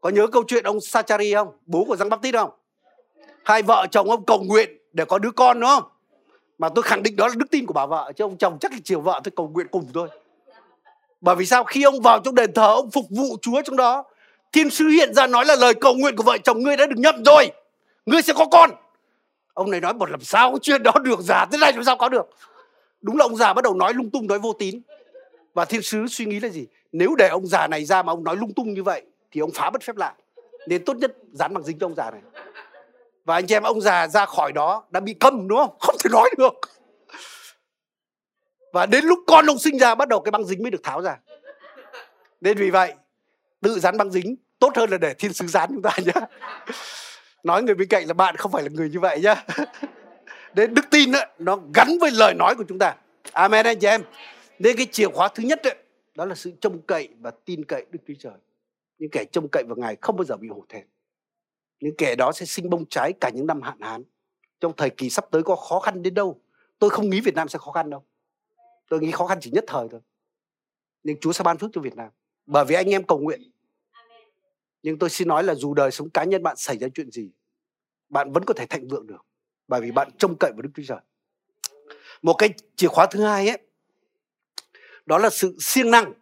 Có nhớ câu chuyện ông Sachari không? Bố của Giăng Baptist không? Hai vợ chồng ông cầu nguyện để có đứa con đúng không? Mà tôi khẳng định đó là đức tin của bà vợ, chứ ông chồng chắc là chiều vợ tôi cầu nguyện cùng thôi. Bởi vì sao? Khi ông vào trong đền thờ, ông phục vụ Chúa trong đó, thiên sứ hiện ra nói là lời cầu nguyện của vợ chồng ngươi đã được nhậm rồi, ngươi sẽ có con. Ông này nói một làm sao cái chuyện đó được, giả thế này làm sao có được. Đúng là ông già bắt đầu nói lung tung, nói vô tín. Và thiên sứ suy nghĩ là gì? Nếu để ông già này ra mà ông nói lung tung như vậy thì ông phá bất phép lạ. Nên tốt nhất dán bằng dính cho ông già này. Và anh chị em, ông già ra khỏi đó đã bị câm đúng không? Không thể nói được. Và đến lúc con ông sinh ra bắt đầu cái băng dính mới được tháo ra. Nên vì vậy tự dán băng dính tốt hơn là để thiên sứ dán chúng ta nhé. Nói người bên cạnh là bạn không phải là người như vậy nhé. Nên đức tin đó, nó gắn với lời nói của chúng ta. Amen anh chị em. Nên cái chìa khóa thứ nhất đó, đó là sự trông cậy và tin cậy Đức Chúa Trời. Những kẻ trông cậy vào Ngài không bao giờ bị hổ thẹn. Những kẻ đó sẽ sinh bông trái cả những năm hạn hán. Trong thời kỳ sắp tới có khó khăn đến đâu, tôi không nghĩ Việt Nam sẽ khó khăn đâu. Tôi nghĩ khó khăn chỉ nhất thời thôi. Nhưng Chúa sẽ ban phước cho Việt Nam, bởi vì anh em cầu nguyện. Nhưng tôi xin nói là dù đời sống cá nhân bạn xảy ra chuyện gì, bạn vẫn có thể thịnh vượng được, bởi vì bạn trông cậy vào Đức Chúa Trời. Một cái chìa khóa thứ hai ấy, đó là sự siêng năng.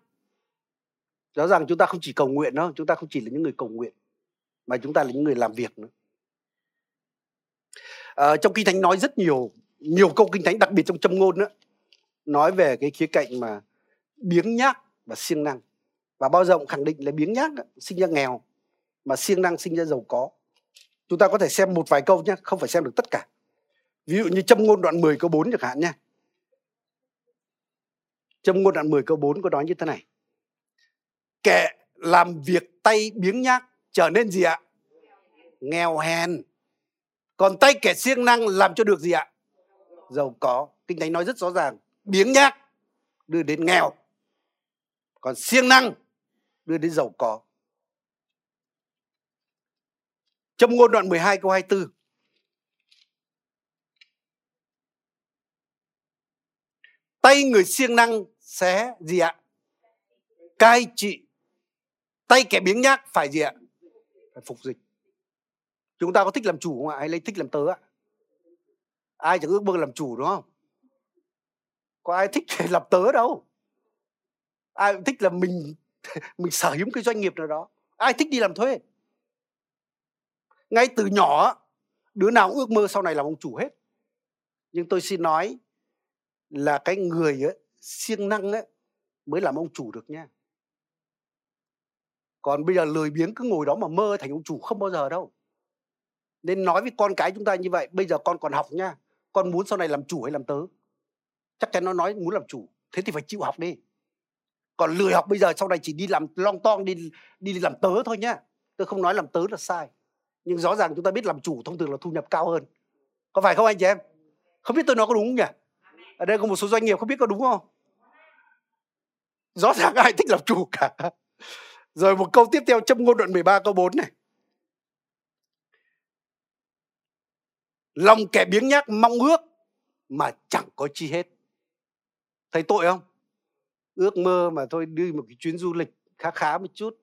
Rõ ràng chúng ta không chỉ cầu nguyện đâu, chúng ta không chỉ là những người cầu nguyện, mà chúng ta là những người làm việc nữa. Trong Kinh Thánh nói rất nhiều câu Kinh Thánh, đặc biệt trong Châm Ngôn đó, nói về cái khía cạnh mà biếng nhác và siêng năng. Và bao giờ cũng khẳng định là biếng nhác sinh ra nghèo, mà siêng năng sinh ra giàu có. Chúng ta có thể xem một vài câu nhé, không phải xem được tất cả. Ví dụ như Châm Ngôn đoạn 10 câu 4 chẳng hạn nhé. Châm Ngôn đoạn 10 câu 4 có nói như thế này: kẻ làm việc tay biếng nhác trở nên gì ạ? Nghèo hèn. Còn tay kẻ siêng năng làm cho được gì ạ? Giàu có. Kinh Thánh nói rất rõ ràng, biếng nhác đưa đến nghèo, còn siêng năng đưa đến giàu có. Châm Ngôn đoạn 12 câu 24. Tay người siêng năng sẽ gì ạ? Cai trị. Tay kẻ biếng nhác phải gì ạ? Phải phục dịch. Chúng ta có thích làm chủ không ạ? Hay lấy thích làm tớ ạ? Ai chẳng ước mơ làm chủ đúng không? Có ai thích làm tớ đâu. Ai cũng thích là mình sở hữu cái doanh nghiệp nào đó. Ai thích đi làm thuê. Ngay từ nhỏ, đứa nào cũng ước mơ sau này làm ông chủ hết. Nhưng tôi xin nói là cái người ấy, siêng năng ấy, mới làm ông chủ được nha. Còn bây giờ lười biếng cứ ngồi đó mà mơ thành ông chủ không bao giờ đâu. Nên nói với con cái chúng ta như vậy: bây giờ con còn học nha, con muốn sau này làm chủ hay làm tớ? Chắc chắn nó nói muốn làm chủ, thế thì phải chịu học đi. Còn lười học bây giờ sau này chỉ đi làm long tong, đi làm tớ thôi nhá. Tôi không nói làm tớ là sai, nhưng rõ ràng chúng ta biết làm chủ thông thường là thu nhập cao hơn. Có phải không anh chị em? Không biết tôi nói có đúng không nhỉ? Ở đây có một số doanh nghiệp không biết có đúng không? Rõ ràng ai thích làm chủ cả. Rồi một câu tiếp theo, Châm Ngôn đoạn 13 câu 4 này: lòng kẻ biếng nhác mong ước mà chẳng có chi hết. Thấy tội không? Ước mơ mà thôi đi một cái chuyến du lịch khá một chút,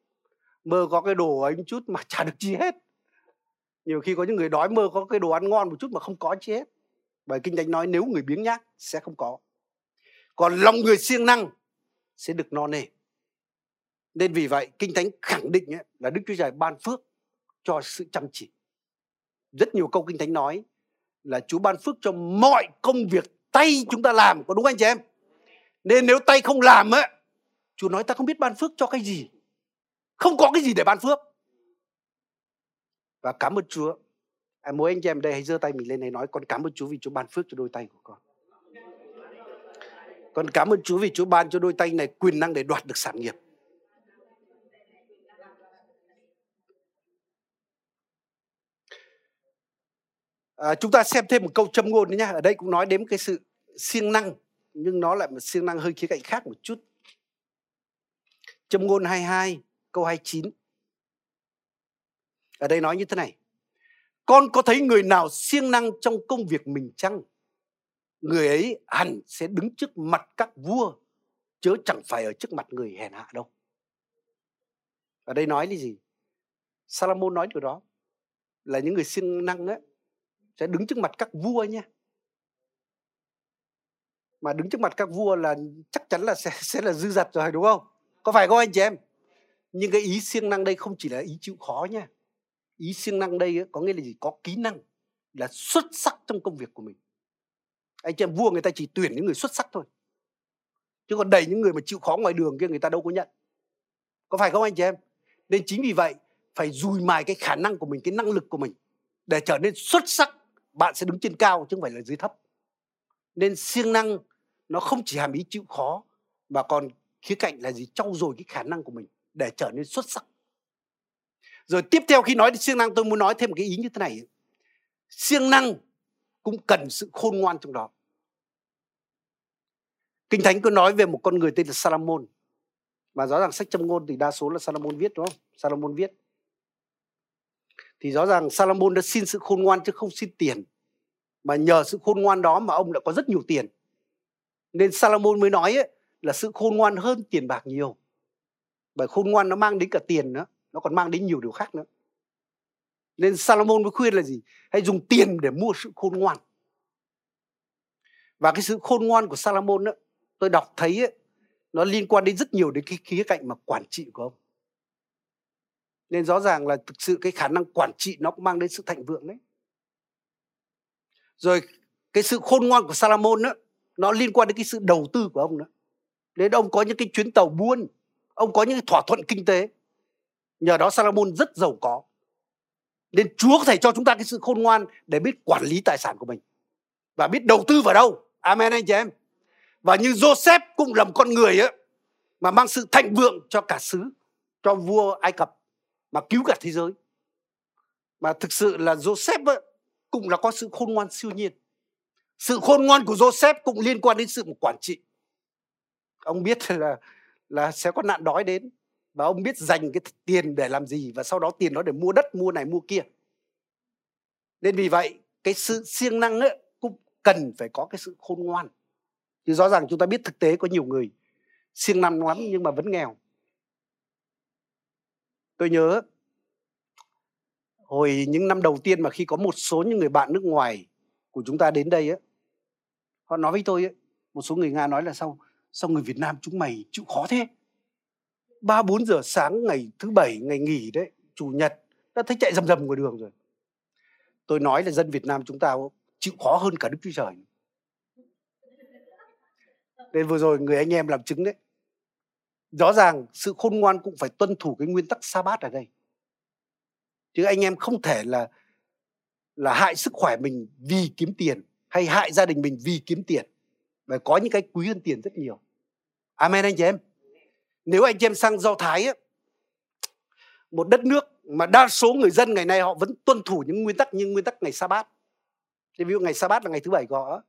mơ có cái đồ ấy một chút mà chả được chi hết. Nhiều khi có những người đói mơ có cái đồ ăn ngon một chút mà không có chi hết. Bởi Kinh Thánh nói nếu người biếng nhác sẽ không có. Còn lòng người siêng năng sẽ được no nê. Nên vì vậy Kinh Thánh khẳng định ấy, là Đức Chúa Trời ban phước cho sự chăm chỉ. Rất nhiều câu Kinh Thánh nói là Chúa ban phước cho mọi công việc tay chúng ta làm. Có đúng anh chị em? Nên nếu tay không làm ấy, Chúa nói ta không biết ban phước cho cái gì. Không có cái gì để ban phước. Và cảm ơn Chúa. Mỗi anh chị em đây hãy giơ tay mình lên hãy nói: con cảm ơn Chúa vì Chúa ban phước cho đôi tay của con. Con cảm ơn Chúa vì Chúa ban cho đôi tay này quyền năng để đoạt được sản nghiệp. Chúng ta xem thêm một câu Châm Ngôn nữa nhé. Ở đây cũng nói đến cái sự siêng năng, nhưng nó lại một siêng năng hơi khía cạnh khác một chút. Châm Ngôn 22 câu 29. Ở đây nói như thế này: con có thấy người nào siêng năng trong công việc mình chăng? người ấy hẳn sẽ đứng trước mặt các vua, chớ chẳng phải ở trước mặt người hèn hạ đâu. Ở đây nói cái gì? Sa-la-môn nói điều đó là những người siêng năng ấy, sẽ đứng trước mặt các vua nha. Mà đứng trước mặt các vua là chắc chắn là sẽ là dư dật rồi, đúng không? Có phải không anh chị em? Nhưng cái ý siêng năng đây không chỉ là ý chịu khó nha. Ý siêng năng đây ấy, có nghĩa là gì? Có kỹ năng, là xuất sắc trong công việc của mình. Anh chị em, vua người ta chỉ tuyển những người xuất sắc thôi, chứ còn đầy những người mà chịu khó ngoài đường kia người ta đâu có nhận. Có phải không anh chị em? Nên chính vì vậy phải dùi mài cái khả năng của mình, cái năng lực của mình để trở nên xuất sắc. Bạn sẽ đứng trên cao chứ không phải là dưới thấp. Nên siêng năng nó không chỉ hàm ý chịu khó, mà còn khía cạnh là gì? Trau dồi cái khả năng của mình để trở nên xuất sắc. Rồi tiếp theo khi nói đến siêng năng, tôi muốn nói thêm một cái ý như thế này. Siêng năng cũng cần sự khôn ngoan trong đó. Kinh Thánh cứ nói về một con người tên là Sa-la-môn, mà rõ ràng sách Châm Ngôn thì đa số là Sa-la-môn viết, đúng không? Sa-la-môn viết. Thì rõ ràng Sa-la-môn đã xin sự khôn ngoan chứ không xin tiền, mà nhờ sự khôn ngoan đó mà ông đã có rất nhiều tiền. Nên Sa-la-môn mới nói ấy, là sự khôn ngoan hơn tiền bạc nhiều. Bởi khôn ngoan nó mang đến cả tiền nữa, nó còn mang đến nhiều điều khác nữa. Nên Sa-la-môn mới khuyên là gì? Hãy dùng tiền để mua sự khôn ngoan. Và cái sự khôn ngoan của Sa-la-môn ấy, tôi đọc thấy ấy, nó liên quan đến rất nhiều đến cái khía cạnh mà quản trị của ông. Nên rõ ràng là thực sự cái khả năng quản trị nó cũng mang đến sự thịnh vượng đấy. Rồi cái sự khôn ngoan của Sa-la-môn đó, nó liên quan đến cái sự đầu tư của ông nữa. Nên ông có những cái chuyến tàu buôn, ông có những cái thỏa thuận kinh tế. Nhờ đó Sa-la-môn rất giàu có. Nên Chúa có thể cho chúng ta cái sự khôn ngoan để biết quản lý tài sản của mình và biết đầu tư vào đâu. Amen anh chị em. Và như Joseph cũng là một con người ấy, mà mang sự thịnh vượng cho cả xứ, cho vua Ai Cập, mà cứu cả thế giới. Mà thực sự là Joseph ấy, cũng là có sự khôn ngoan siêu nhiên. Sự khôn ngoan của Joseph cũng liên quan đến sự quản trị. Ông biết là sẽ có nạn đói đến, và ông biết dành cái tiền để làm gì, và sau đó tiền đó để mua đất, mua này, mua kia. Nên vì vậy cái sự siêng năng ấy, cũng cần phải có cái sự khôn ngoan. Chứ rõ ràng chúng ta biết thực tế có nhiều người siêng năng lắm nhưng mà vẫn nghèo. Tôi nhớ hồi những năm đầu tiên mà khi có một số những người bạn nước ngoài của chúng ta đến đây ấy, họ nói với tôi ấy, một số người Nga nói là sao người Việt Nam chúng mày chịu khó thế, 3-4 giờ sáng ngày thứ Bảy, ngày nghỉ đấy, Chủ nhật đã thấy chạy rầm rầm ngoài đường rồi. Tôi nói là dân Việt Nam chúng ta chịu khó hơn cả Đức Chúa Trời. Nên vừa rồi người anh em làm chứng đấy. Rõ ràng sự khôn ngoan cũng phải tuân thủ cái nguyên tắc Sa-bát ở đây. Chứ anh em không thể là hại sức khỏe mình vì kiếm tiền, hay hại gia đình mình vì kiếm tiền. Và có những cái quý hơn tiền rất nhiều. Amen anh chị em. Nếu anh chị em sang Do Thái ấy, một đất nước mà đa số người dân ngày nay họ vẫn tuân thủ những nguyên tắc như nguyên tắc ngày Sa-bát. Ví dụ ngày Sa-bát là ngày thứ Bảy của họ,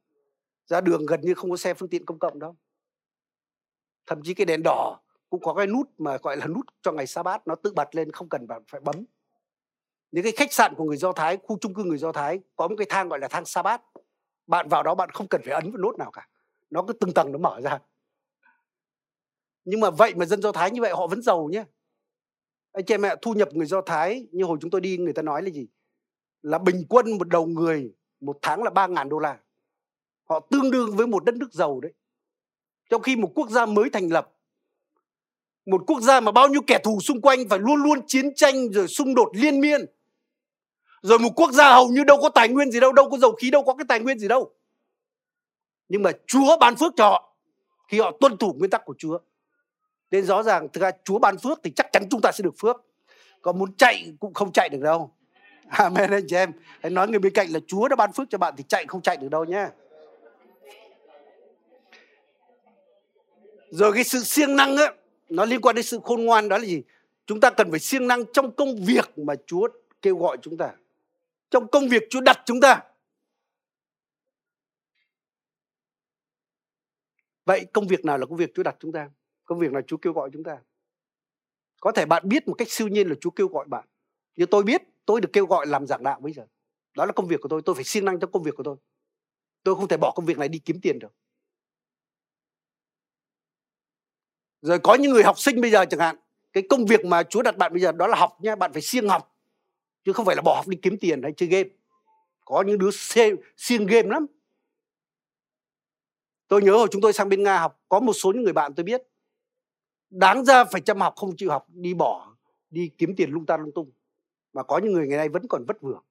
ra đường gần như không có xe phương tiện công cộng đâu. Thậm chí cái đèn đỏ cũng có cái nút mà gọi là nút cho ngày Sa-bát, nó tự bật lên, không cần bạn phải bấm. Những cái khách sạn của người Do Thái, khu chung cư người Do Thái có một cái thang gọi là thang Sa-bát. Bạn vào đó bạn không cần phải ấn vào nút nào cả, nó cứ từng tầng nó mở ra. Nhưng mà vậy mà dân Do Thái như vậy họ vẫn giàu nhé. Anh chị em ạ, thu nhập người Do Thái như hồi chúng tôi đi người ta nói là gì? Là bình quân một đầu người một tháng là 3.000 đô la. Họ tương đương với một đất nước giàu đấy. Trong khi một quốc gia mới thành lập, một quốc gia mà bao nhiêu kẻ thù xung quanh phải luôn luôn chiến tranh rồi xung đột liên miên, rồi một quốc gia hầu như đâu có tài nguyên gì đâu, đâu có dầu khí, đâu có cái tài nguyên gì đâu. Nhưng mà Chúa ban phước cho họ khi họ tuân thủ nguyên tắc của Chúa. Nên rõ ràng thực ra Chúa ban phước thì chắc chắn chúng ta sẽ được phước. Còn muốn chạy cũng không chạy được đâu. Amen anh chị em. Hãy nói người bên cạnh là Chúa đã ban phước cho bạn thì chạy không chạy được đâu nhé. Rồi cái sự siêng năng ấy, nó liên quan đến sự khôn ngoan, đó là gì? Chúng ta cần phải siêng năng trong công việc mà Chúa kêu gọi chúng ta, trong công việc Chúa đặt chúng ta. Vậy công việc nào là công việc Chúa đặt chúng ta? Công việc nào Chúa kêu gọi chúng ta? Có thể bạn biết một cách siêu nhiên là Chúa kêu gọi bạn. Như tôi biết, tôi được kêu gọi làm giảng đạo bây giờ. Đó là công việc của tôi phải siêng năng trong công việc của tôi. Tôi không thể bỏ công việc này đi kiếm tiền được. Rồi có những người học sinh bây giờ chẳng hạn, cái công việc mà Chúa đặt bạn bây giờ đó là học nha, bạn phải siêng học, chứ không phải là bỏ học đi kiếm tiền hay chơi game. Có những đứa siêng game lắm. Tôi nhớ hồi chúng tôi sang bên Nga học, có một số những người bạn tôi biết, đáng ra phải chăm học, không chịu học, đi bỏ, đi kiếm tiền lung ta lung tung. Mà có những người ngày nay vẫn còn vất vưởng.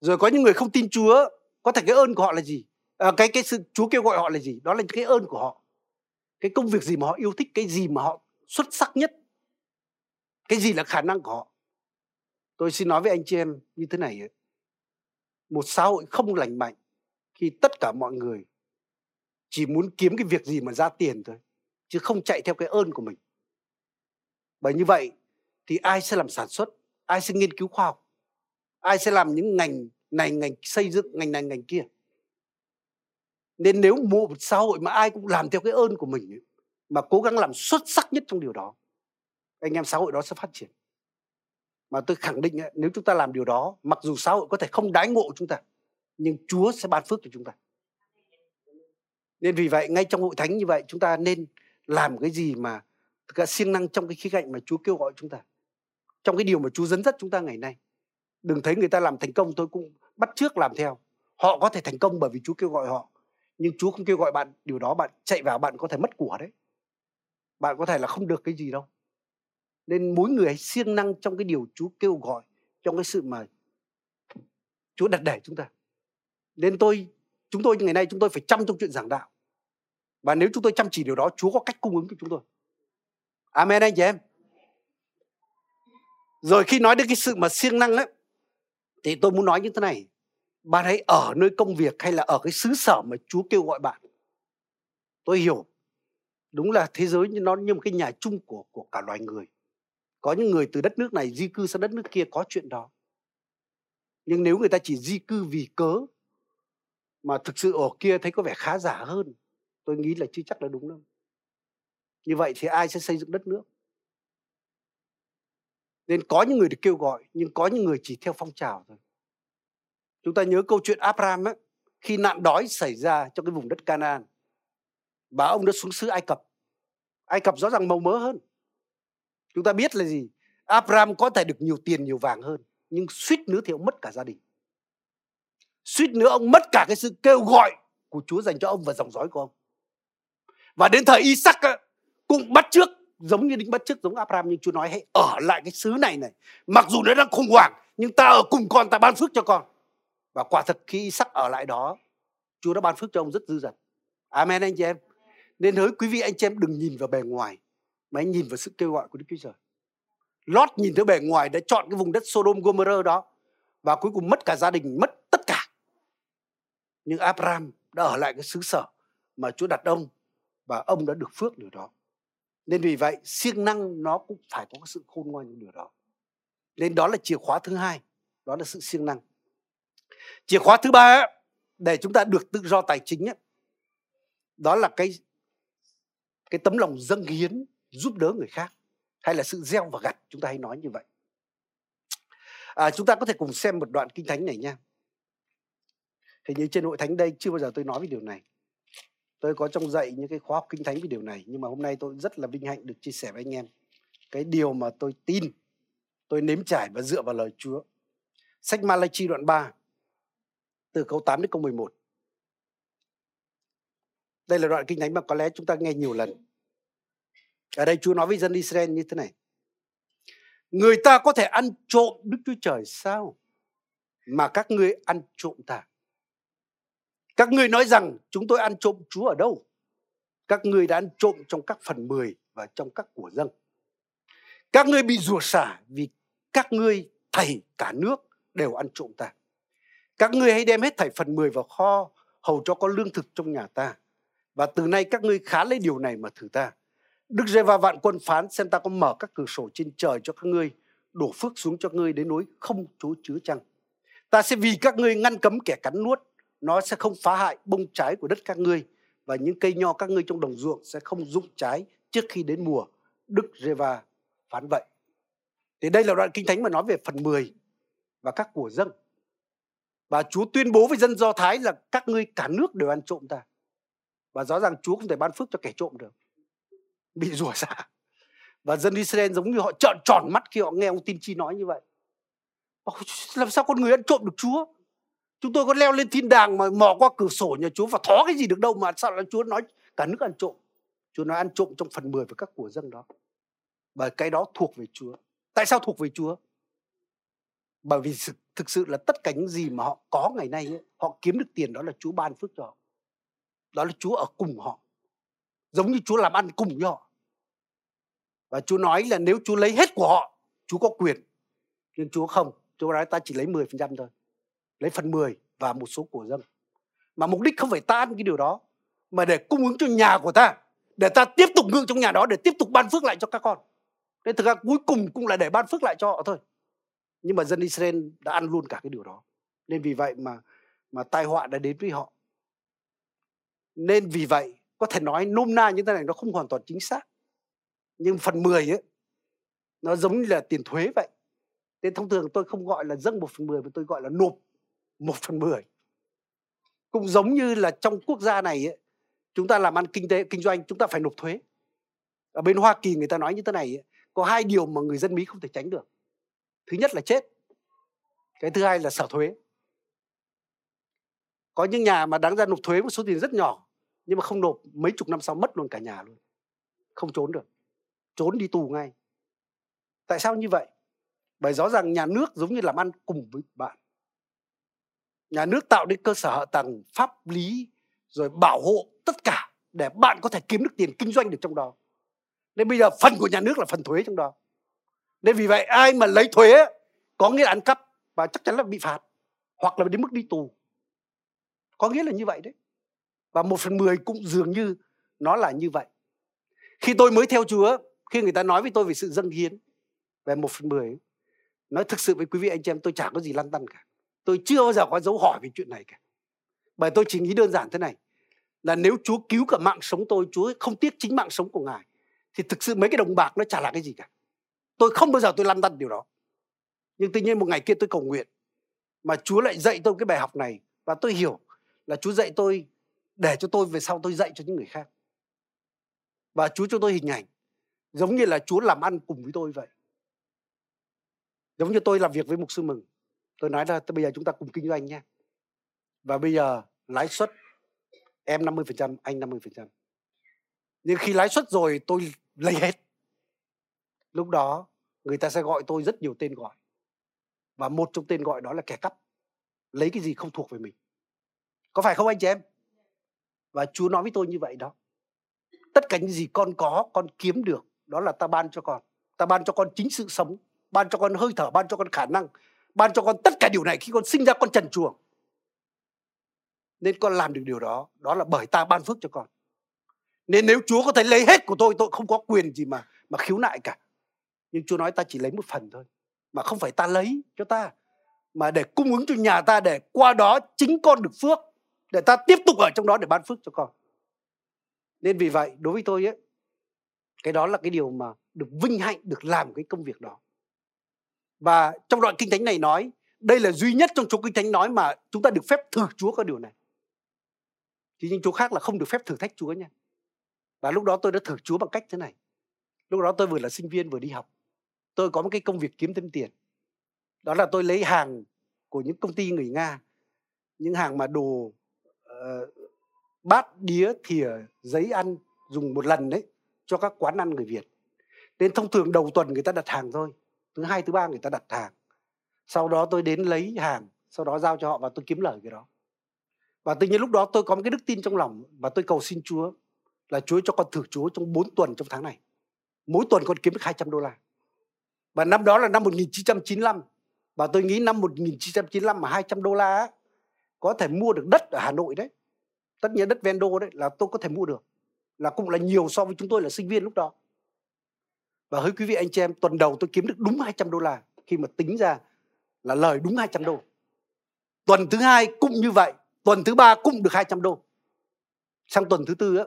Rồi có những người không tin Chúa, có thể cái ơn của họ là gì? Cái sự Chúa kêu gọi họ là gì? Đó là cái ơn của họ. Cái công việc gì mà họ yêu thích, cái gì mà họ xuất sắc nhất, cái gì là khả năng của họ. Tôi xin nói với anh chị em như thế này, một xã hội không lành mạnh khi tất cả mọi người chỉ muốn kiếm cái việc gì mà ra tiền thôi, chứ không chạy theo cái ơn của mình. Bởi như vậy thì ai sẽ làm sản xuất, ai sẽ nghiên cứu khoa học, ai sẽ làm những ngành này, ngành xây dựng, ngành này, ngành kia. Nên nếu một xã hội mà ai cũng làm theo cái ơn của mình, mà cố gắng làm xuất sắc nhất trong điều đó, anh em xã hội đó sẽ phát triển. Mà tôi khẳng định nếu chúng ta làm điều đó, mặc dù xã hội có thể không đái ngộ chúng ta, nhưng Chúa sẽ ban phước cho chúng ta. Nên vì vậy ngay trong hội thánh như vậy, chúng ta nên làm cái gì mà siêng năng trong cái khía cạnh mà Chúa kêu gọi chúng ta, trong cái điều mà Chúa dẫn dắt chúng ta ngày nay. Đừng thấy người ta làm thành công tôi cũng bắt chước làm theo. Họ có thể thành công bởi vì Chúa kêu gọi họ, nhưng Chúa không kêu gọi bạn điều đó. Bạn chạy vào bạn có thể mất của đấy, bạn có thể là không được cái gì đâu. Nên mỗi người hãy siêng năng trong cái điều Chúa kêu gọi, trong cái sự mà Chúa đặt để chúng ta. Nên chúng tôi ngày nay chúng tôi phải chăm trong chuyện giảng đạo. Và nếu chúng tôi chăm chỉ điều đó, Chúa có cách cung ứng cho chúng tôi. Amen anh chị em. Rồi khi nói đến cái sự mà siêng năng ấy, thì tôi muốn nói như thế này. Bạn hãy ở nơi công việc hay là ở cái xứ sở mà Chúa kêu gọi bạn. Tôi hiểu, đúng là thế giới nó như một cái nhà chung của cả loài người. Có những người từ đất nước này di cư sang đất nước kia, có chuyện đó. Nhưng nếu người ta chỉ di cư vì cớ mà thực sự ở kia thấy có vẻ khá giả hơn, tôi nghĩ là chưa chắc là đúng đâu. Như vậy thì ai sẽ xây dựng đất nước? Nên có những người được kêu gọi, nhưng có những người chỉ theo phong trào thôi. Chúng ta nhớ câu chuyện Abraham ấy, khi nạn đói xảy ra trong cái vùng đất Canaan, bà ông đã xuống xứ Ai Cập. Ai Cập rõ ràng màu mỡ hơn. Chúng ta biết là gì? Abraham có thể được nhiều tiền, nhiều vàng hơn, nhưng suýt nữa thì ông mất cả gia đình. Suýt nữa ông mất cả cái sự kêu gọi của Chúa dành cho ông và dòng dõi của ông. Và đến thời Isaac ấy, cũng bắt chước, giống như định bắt chước giống Abraham, nhưng Chúa nói hãy ở lại cái xứ này. Mặc dù nó đang khủng hoảng, nhưng ta ở cùng con, ta ban phước cho con. Và quả thật khi Isaac ở lại đó, Chúa đã ban phước cho ông rất dư dật. Amen anh chị em. Nên hỡi quý vị anh chị em đừng nhìn vào bề ngoài, mà hãy nhìn vào sự kêu gọi của Đức Chúa Trời. Lót nhìn tới bề ngoài đã chọn cái vùng đất Sodom Gomorrah đó, và cuối cùng mất cả gia đình, mất tất cả. Nhưng Abraham đã ở lại cái xứ sở mà Chúa đặt ông, và ông đã được phước điều đó. Nên vì vậy siêng năng nó cũng phải có sự khôn ngoan như điều đó. Nên đó là chìa khóa thứ hai, đó là sự siêng năng. Chìa khóa thứ ba ấy, để chúng ta được tự do tài chính ấy, đó là cái tấm lòng dâng hiến, giúp đỡ người khác, hay là sự gieo và gặt, chúng ta hay nói như vậy. Chúng ta có thể cùng xem một đoạn kinh thánh này nha. Hình như trên hội thánh đây chưa bao giờ tôi nói về điều này. Tôi có trong dạy những cái khóa học kinh thánh về điều này, nhưng mà hôm nay tôi rất là vinh hạnh được chia sẻ với anh em cái điều mà tôi tin, tôi nếm trải và dựa vào lời Chúa. Sách Ma-la-chi đoạn 3 từ câu 8 đến câu 11. Đây là đoạn kinh thánh mà có lẽ chúng ta nghe nhiều lần. Ở đây Chúa nói với dân Israel như thế này: người ta có thể ăn trộm Đức Chúa Trời sao, mà các ngươi ăn trộm ta? Các ngươi nói rằng chúng tôi ăn trộm Chúa ở đâu? Các ngươi đã ăn trộm trong các phần 10 và trong các của dâng. Các ngươi bị rủa xả vì các ngươi thầy cả nước đều ăn trộm ta. Các ngươi hãy đem hết thảy phần 10 vào kho, hầu cho có lương thực trong nhà ta. Và từ nay các ngươi khá lấy điều này mà thử ta. Đức Giê-va vạn quân phán, xem ta có mở các cửa sổ trên trời cho các ngươi, đổ phước xuống cho ngươi đến nỗi không chỗ chứa chăng. Ta sẽ vì các ngươi ngăn cấm kẻ cắn nuốt, nó sẽ không phá hại bông trái của đất các ngươi, và những cây nho các ngươi trong đồng ruộng sẽ không rụng trái trước khi đến mùa. Đức Giê-va phán vậy. Thì đây là đoạn kinh thánh mà nói về phần 10 và các của dâng. Và Chúa tuyên bố với dân Do Thái là các ngươi cả nước đều ăn trộm ta. Và rõ ràng Chúa không thể ban phước cho kẻ trộm được. Bị rủa xả. Và dân Israel giống như họ trợn tròn mắt khi họ nghe ông tiên tri nói như vậy. Làm sao con người ăn trộm được Chúa? Chúng tôi có leo lên thiên đàng mà mò qua cửa sổ nhà Chúa và thó cái gì được đâu mà sao là Chúa nói cả nước ăn trộm. Chúa nói ăn trộm trong phần 10 với các của dân đó. Và cái đó thuộc về Chúa. Tại sao thuộc về Chúa? Bởi vì thực sự là tất cả những gì mà họ có ngày nay ấy, họ kiếm được tiền đó là Chúa ban phước cho họ. Đó là Chúa ở cùng họ. Giống như Chúa làm ăn cùng với họ. Và Chúa nói là nếu Chúa lấy hết của họ, Chúa có quyền. Nhưng Chúa không. Chúa nói ta chỉ lấy 10% thôi. Lấy phần 10 và một số của dân. Mà mục đích không phải ta ăn cái điều đó, mà để cung ứng cho nhà của ta, để ta tiếp tục ngự trong nhà đó, để tiếp tục ban phước lại cho các con. Nên thực ra cuối cùng cũng là để ban phước lại cho họ thôi. Nhưng mà dân Israel đã ăn luôn cả cái điều đó. Nên vì vậy mà tai họa đã đến với họ. Nên vì vậy có thể nói nôm na như thế này, nó không hoàn toàn chính xác. Nhưng phần 10 ấy, nó giống như là tiền thuế vậy. Nên thông thường tôi không gọi là dâng 1/10 mà tôi gọi là nộp 1/10. Cũng giống như là trong quốc gia này ấy, chúng ta làm ăn kinh tế, kinh doanh, chúng ta phải nộp thuế. Ở bên Hoa Kỳ người ta nói như thế này ấy, có hai điều mà người dân Mỹ không thể tránh được. Thứ nhất là chết. Cái thứ hai là sở thuế. Có những nhà mà đáng ra nộp thuế một số tiền rất nhỏ, nhưng mà không nộp mấy chục năm sau mất luôn cả nhà luôn. Không trốn được. Trốn đi tù ngay. Tại sao như vậy? Bởi rõ ràng nhà nước giống như làm ăn cùng với bạn. Nhà nước tạo nên cơ sở hạ tầng pháp lý rồi bảo hộ tất cả để bạn có thể kiếm được tiền kinh doanh được trong đó. Nên bây giờ phần của nhà nước là phần thuế trong đó. Nên vì vậy ai mà lấy thuế có nghĩa là ăn cắp và chắc chắn là bị phạt hoặc là đến mức đi tù. Có nghĩa là như vậy đấy. Và 1/10 cũng dường như nó là như vậy. Khi tôi mới theo Chúa, khi người ta nói với tôi về sự dâng hiến, về 1/10, nói thực sự với quý vị anh chị em, tôi chả có gì lăn tăn cả. Tôi chưa bao giờ có dấu hỏi về chuyện này cả. Bởi tôi chỉ nghĩ đơn giản thế này, là nếu Chúa cứu cả mạng sống tôi, Chúa không tiếc chính mạng sống của Ngài, thì thực sự mấy cái đồng bạc nó chả là cái gì cả. Tôi không bao giờ tôi lăn tăn điều đó. Nhưng tự nhiên một ngày kia tôi cầu nguyện, mà Chúa lại dạy tôi cái bài học này. Và tôi hiểu là Chúa dạy tôi để cho tôi về sau tôi dạy cho những người khác. Và Chúa cho tôi hình ảnh giống như là Chúa làm ăn cùng với tôi vậy. Giống như tôi làm việc với mục sư Mừng, tôi nói là bây giờ chúng ta cùng kinh doanh nha. Và bây giờ lãi suất em 50%, anh 50%. Nhưng khi lãi suất rồi tôi lấy hết. Lúc đó người ta sẽ gọi tôi rất nhiều tên gọi. Và một trong tên gọi đó là kẻ cắp. Lấy cái gì không thuộc về mình. Có phải không anh chị em? Và Chúa nói với tôi như vậy đó. Tất cả những gì con có, con kiếm được, đó là ta ban cho con. Ta ban cho con chính sự sống, ban cho con hơi thở, ban cho con khả năng, ban cho con tất cả điều này khi con sinh ra con trần truồng. Nên con làm được điều đó, đó là bởi ta ban phước cho con. Nên nếu Chúa có thể lấy hết của tôi không có quyền gì mà khiếu nại cả. Nhưng Chúa nói ta chỉ lấy một phần thôi. Mà không phải ta lấy cho ta, mà để cung ứng cho nhà ta, để qua đó chính con được phước, để ta tiếp tục ở trong đó để ban phước cho con. Nên vì vậy đối với tôi ấy, cái đó là cái điều mà được vinh hạnh được làm cái công việc đó. Và trong đoạn Kinh Thánh này nói, đây là duy nhất trong chỗ Kinh Thánh nói mà chúng ta được phép thử Chúa có điều này. Chứ những chỗ khác là không được phép thử thách Chúa nha. Và lúc đó tôi đã thử Chúa bằng cách thế này. Lúc đó tôi vừa là sinh viên vừa đi học. Tôi có một cái công việc kiếm thêm tiền. Đó là tôi lấy hàng của những công ty người Nga. Những hàng mà đồ bát, đĩa, thìa, giấy ăn dùng một lần đấy cho các quán ăn người Việt. Nên thông thường đầu tuần người ta đặt hàng thôi. Thứ hai, thứ ba người ta đặt hàng. Sau đó tôi đến lấy hàng, sau đó giao cho họ và tôi kiếm lời cái đó. Và tự nhiên lúc đó tôi có một cái đức tin trong lòng và tôi cầu xin Chúa là Chúa cho con thử Chúa trong 4 tuần trong tháng này. Mỗi tuần con kiếm được $200. Và năm đó là năm 1995. Và tôi nghĩ năm 1995 mà $200 ấy, có thể mua được đất ở Hà Nội đấy. Tất nhiên đất ven đô đấy là tôi có thể mua được. Là cũng là nhiều so với chúng tôi là sinh viên lúc đó. Và hỡi quý vị anh chị em, tuần đầu tôi kiếm được đúng $200. Khi mà tính ra là lời đúng $200. Tuần thứ hai cũng như vậy. Tuần thứ ba cũng được $200. Sang tuần thứ tư á,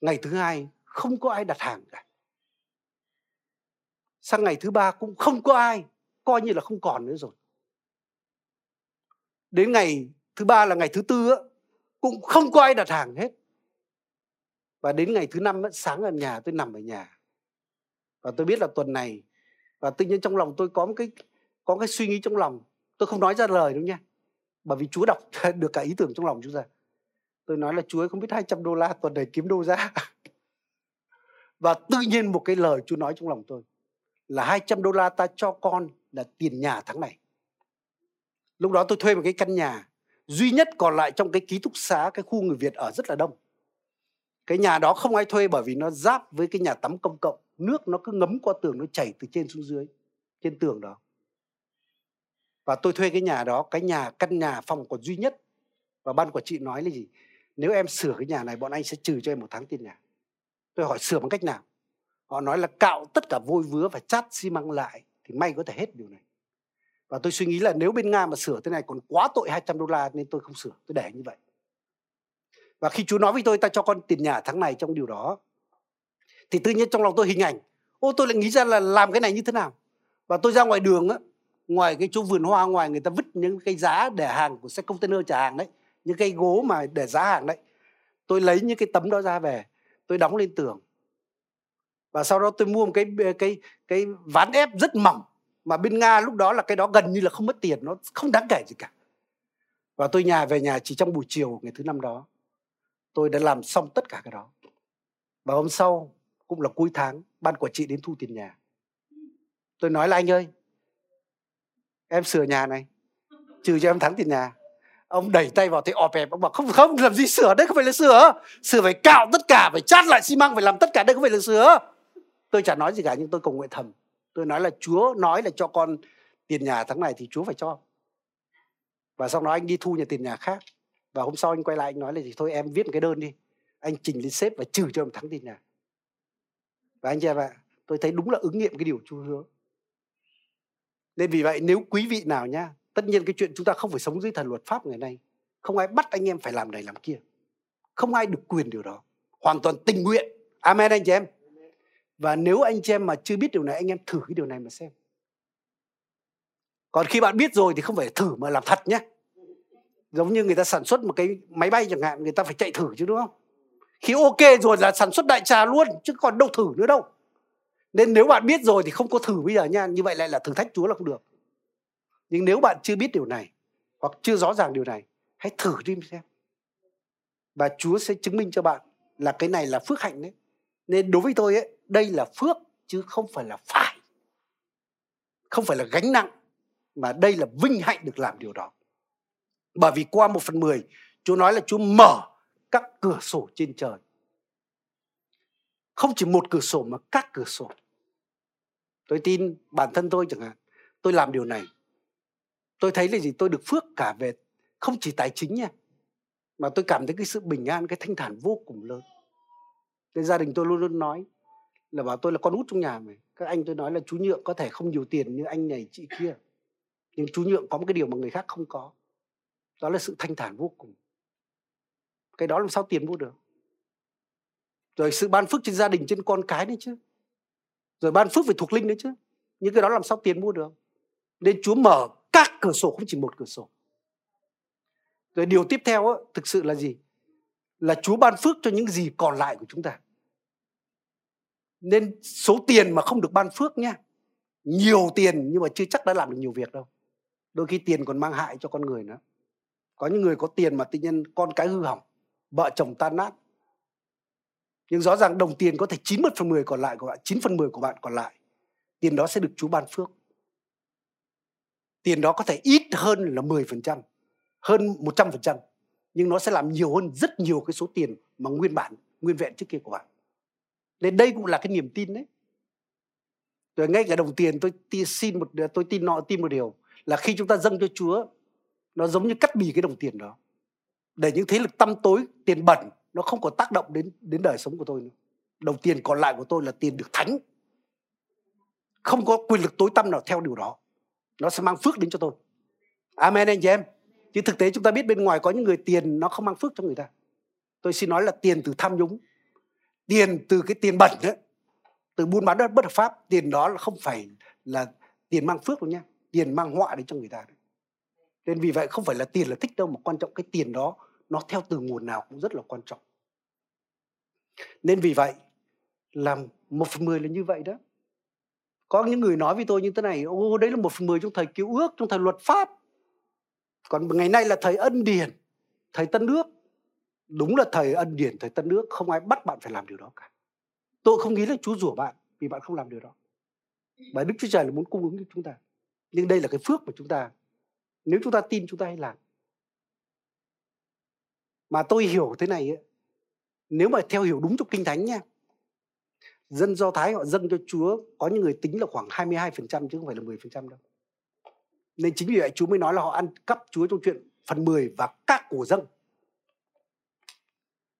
ngày thứ hai không có ai đặt hàng cả. Sang ngày thứ ba cũng không có ai. Coi như là không còn nữa rồi. đến ngày thứ ba là ngày thứ tư cũng không có ai đặt hàng hết. Và đến ngày thứ năm sáng ở nhà, tôi nằm ở nhà và tôi biết là tuần này, và tự nhiên trong lòng tôi có một cái suy nghĩ trong lòng, tôi không nói ra lời đâu nha, bởi vì Chúa đọc được cả ý tưởng trong lòng Chúa ra. Tôi nói là Chúa ơi, không biết $200 tuần này kiếm đâu ra. Và tự nhiên một cái lời Chúa nói trong lòng tôi là $200 ta cho con là tiền nhà tháng này. Lúc đó tôi thuê một cái căn nhà duy nhất còn lại trong cái ký túc xá, cái khu người Việt ở rất là đông. Cái nhà đó không ai thuê bởi vì nó giáp với cái nhà tắm công cộng, nước nó cứ ngấm qua tường, nó chảy từ trên xuống dưới trên tường đó. Và tôi thuê cái nhà đó, căn nhà phòng còn duy nhất. Và ban quản trị nói là gì? Nếu em sửa cái nhà này, bọn anh sẽ trừ cho em 1 tháng tiền nhà. Tôi hỏi sửa bằng cách nào? Họ nói là cạo tất cả vôi vứa và chát xi măng lại thì may có thể hết điều này. Và tôi suy nghĩ là nếu bên Nga mà sửa thế này còn quá tội $200, nên tôi không sửa, tôi để như vậy. Và khi Chúa nói với tôi ta cho con tiền nhà tháng này trong điều đó, thì tự nhiên trong lòng tôi hình ảnh, tôi lại nghĩ ra là làm cái này như thế nào. Và tôi ra ngoài đường á, ngoài cái chỗ vườn hoa ngoài người ta vứt những cái giá để hàng của xe container trả hàng đấy, những cái gỗ mà để giá hàng đấy, tôi lấy những cái tấm đó ra về, tôi đóng lên tường. Và sau đó tôi mua một cái ván ép rất mỏng, mà bên Nga lúc đó là cái đó gần như là không mất tiền, nó không đáng kể gì cả. Và tôi về nhà chỉ trong buổi chiều ngày thứ năm đó, tôi đã làm xong tất cả cái đó. Và hôm sau cũng là cuối tháng, ban quản trị đến thu tiền nhà. Tôi nói là anh ơi, em sửa nhà này, trừ cho em tháng tiền nhà. Ông đẩy tay vào thấy ọp ẹp, ông bảo không làm gì sửa, đấy không phải là sửa phải cạo tất cả, phải chát lại xi măng, phải làm tất cả, đây không phải là sửa. Tôi chả nói gì cả, nhưng tôi cầu nguyện thầm. Tôi nói là Chúa nói là cho con tiền nhà tháng này thì Chúa phải cho. Và sau đó anh đi thu nhà tiền nhà khác. Và hôm sau anh quay lại anh nói là gì? Thôi em viết một cái đơn đi, anh trình lên sếp và trừ cho em tháng tiền nhà. Và anh chị em ạ, tôi thấy đúng là ứng nghiệm cái điều Chúa hứa. Nên vì vậy nếu quý vị nào nhá, tất nhiên cái chuyện chúng ta không phải sống dưới thần luật pháp ngày nay, không ai bắt anh em phải làm này làm kia, không ai được quyền điều đó, hoàn toàn tình nguyện. Amen anh chị em. Và nếu anh chị em mà chưa biết điều này, anh em thử cái điều này mà xem. Còn khi bạn biết rồi thì không phải thử mà làm thật nhé. Giống như người ta sản xuất một cái máy bay chẳng hạn, người ta phải chạy thử chứ đúng không? Khi ok rồi là sản xuất đại trà luôn, chứ còn đâu thử nữa đâu. Nên nếu bạn biết rồi thì không có thử bây giờ nha, như vậy lại là thử thách Chúa là không được. Nhưng nếu bạn chưa biết điều này, hoặc chưa rõ ràng điều này, hãy thử đi xem. Và Chúa sẽ chứng minh cho bạn là cái này là phước hạnh đấy. Nên đối với tôi ấy, đây là phước chứ không phải là phải. Không phải là gánh nặng, mà đây là vinh hạnh được làm điều đó. Bởi vì qua 1/10, Chúa nói là Chúa mở các cửa sổ trên trời. Không chỉ một cửa sổ mà các cửa sổ. Tôi tin bản thân tôi chẳng hạn, tôi làm điều này, tôi thấy là gì? Tôi được phước cả về không chỉ tài chính nha, mà tôi cảm thấy cái sự bình an, cái thanh thản vô cùng lớn. Nên gia đình tôi luôn luôn nói là bảo tôi là con út trong nhà mày. Các anh tôi nói là chú Nhượng có thể không nhiều tiền như anh này chị kia, nhưng chú Nhượng có một cái điều mà người khác không có, đó là sự thanh thản vô cùng. Cái đó làm sao tiền mua được. Rồi sự ban phước trên gia đình, trên con cái nữa chứ, rồi ban phước về thuộc linh nữa chứ, những cái đó làm sao tiền mua được. Nên Chúa mở các cửa sổ, không chỉ một cửa sổ. Rồi điều tiếp theo đó, thực sự là gì? Là Chúa ban phước cho những gì còn lại của chúng ta. Nên số tiền mà không được ban phước nha, nhiều tiền nhưng mà chưa chắc đã làm được nhiều việc đâu. Đôi khi tiền còn mang hại cho con người nữa. Có những người có tiền mà tự nhiên con cái hư hỏng, vợ chồng tan nát. Nhưng rõ ràng đồng tiền có thể 9/10 còn lại của bạn, 9/10 của bạn còn lại, tiền đó sẽ được Chúa ban phước. Tiền đó có thể ít hơn là 10%, hơn 100%, nhưng nó sẽ làm nhiều hơn rất nhiều cái số tiền mà nguyên vẹn trước kia của bạn. Nên đây cũng là cái niềm tin đấy. Rồi ngay cả đồng tiền tôi tin một điều là khi chúng ta dâng cho Chúa, nó giống như cắt bì cái đồng tiền đó, để những thế lực tăm tối, tiền bẩn nó không còn tác động đến đời sống của tôi nữa. Đồng tiền còn lại của tôi là tiền được thánh, không có quyền lực tối tăm nào theo điều đó. Nó sẽ mang phước đến cho tôi. Amen anh chị em. Chứ thực tế chúng ta biết bên ngoài có những người tiền nó không mang phước cho người ta. Tôi xin nói là tiền từ tham nhũng, tiền từ cái tiền bẩn đấy, từ buôn bán bất hợp pháp, tiền đó là không phải là tiền mang phước đâu nha, tiền mang họa đến cho người ta đấy. Nên vì vậy không phải là tiền là thích đâu, mà quan trọng cái tiền đó nó theo từ nguồn nào cũng rất là quan trọng. Nên vì vậy làm 1/10 là như vậy đó. Có những người nói với tôi như thế này: ô, đấy là 1/10 trong thời Cứu Ước, trong thời Luật Pháp. Còn ngày nay là thời Ân Điển, thời Tân Ước. Đúng là thời Ân Điển, thời Tân Ước, không ai bắt bạn phải làm điều đó cả. Tôi không nghĩ là Chúa rủa bạn vì bạn không làm điều đó. Bởi Đức Chúa Trời là muốn cung ứng cho chúng ta. Nhưng đây là cái phước của chúng ta. Nếu chúng ta tin, chúng ta hãy làm. Mà tôi hiểu thế này ấy, nếu mà theo hiểu đúng trong Kinh Thánh nha, dân Do Thái họ dâng cho Chúa, có những người tính là khoảng 22% chứ không phải là 10% đâu. Nên chính vì vậy Chúa mới nói là họ ăn cắp Chúa trong chuyện phần 10 và các của dâng.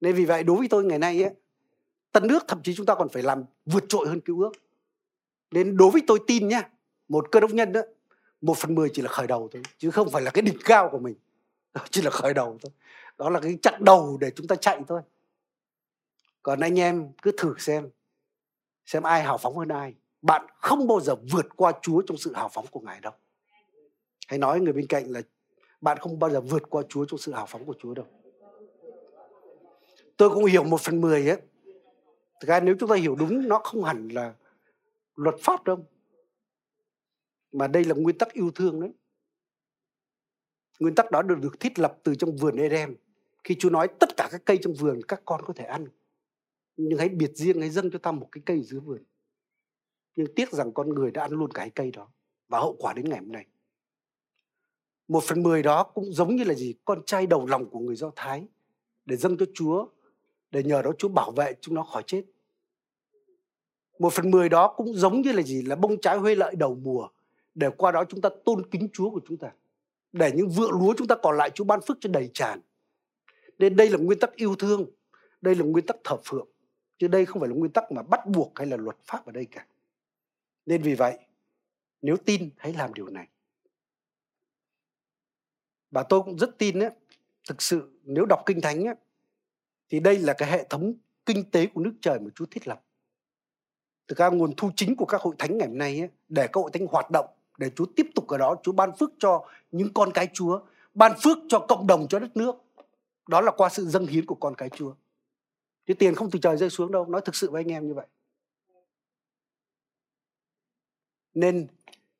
Nên vì vậy đối với tôi ngày nay ấy, Tân Ước thậm chí chúng ta còn phải làm vượt trội hơn Cựu Ước. Nên đối với tôi tin nhá, một cơ đốc nhân đó, 1/10 chỉ là khởi đầu thôi, chứ không phải là cái đỉnh cao của mình. Đó chỉ là khởi đầu thôi. Đó là cái chặng đầu để chúng ta chạy thôi. Còn anh em cứ thử xem ai hào phóng hơn ai. Bạn không bao giờ vượt qua Chúa trong sự hào phóng của Ngài đâu. Hãy nói người bên cạnh là bạn không bao giờ vượt qua Chúa trong sự hào phóng của Chúa đâu. Tôi cũng hiểu 1/10 ấy. Thực ra nếu chúng ta hiểu đúng, nó không hẳn là luật pháp đâu, mà đây là nguyên tắc yêu thương đấy. Nguyên tắc đó được thiết lập từ trong vườn Eden, khi Chúa nói tất cả các cây trong vườn các con có thể ăn, nhưng hãy biệt riêng, hãy dâng cho ta một cái cây ở dưới vườn. Nhưng tiếc rằng con người đã ăn luôn cái cây đó, và hậu quả đến ngày hôm nay. 1/10 đó cũng giống như là gì? Con trai đầu lòng của người Do Thái, để dâng cho Chúa, để nhờ đó Chúa bảo vệ chúng nó khỏi chết. 1/10 đó cũng giống như là gì? Là bông trái huê lợi đầu mùa, để qua đó chúng ta tôn kính Chúa của chúng ta, để những vựa lúa chúng ta còn lại Chúa ban phước cho đầy tràn. Nên đây là nguyên tắc yêu thương, đây là nguyên tắc thờ phượng, chứ đây không phải là nguyên tắc mà bắt buộc hay là luật pháp ở đây cả. Nên vì vậy, nếu tin hãy làm điều này. Và tôi cũng rất tin, thực sự nếu đọc Kinh Thánh thì đây là cái hệ thống kinh tế của nước trời mà Chúa thiết lập. Thực ra nguồn thu chính của các hội thánh ngày hôm nay để các hội thánh hoạt động, để Chúa tiếp tục ở đó, Chúa ban phước cho những con cái Chúa, ban phước cho cộng đồng, cho đất nước. Đó là qua sự dâng hiến của con cái Chúa. Chứ tiền không từ trời rơi xuống đâu, nói thực sự với anh em như vậy. Nên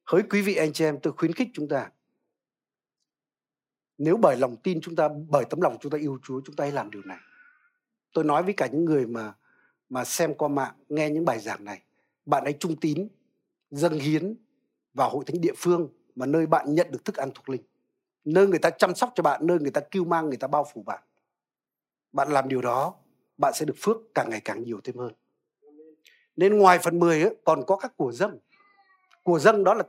hỡi quý vị anh chị em, tôi khuyến khích chúng ta, nếu bởi lòng tin chúng ta, bởi tấm lòng chúng ta yêu Chúa, chúng ta hãy làm điều này. Tôi nói với cả những người mà xem qua mạng, nghe những bài giảng này, bạn hãy trung tín, dâng hiến vào hội thánh địa phương mà nơi bạn nhận được thức ăn thuộc linh, nơi người ta chăm sóc cho bạn, nơi người ta cưu mang, người ta bao phủ bạn. Bạn làm điều đó, bạn sẽ được phước càng ngày càng nhiều thêm hơn. Nên ngoài 1/10 ấy, còn có các của dâng. Của dâng đó là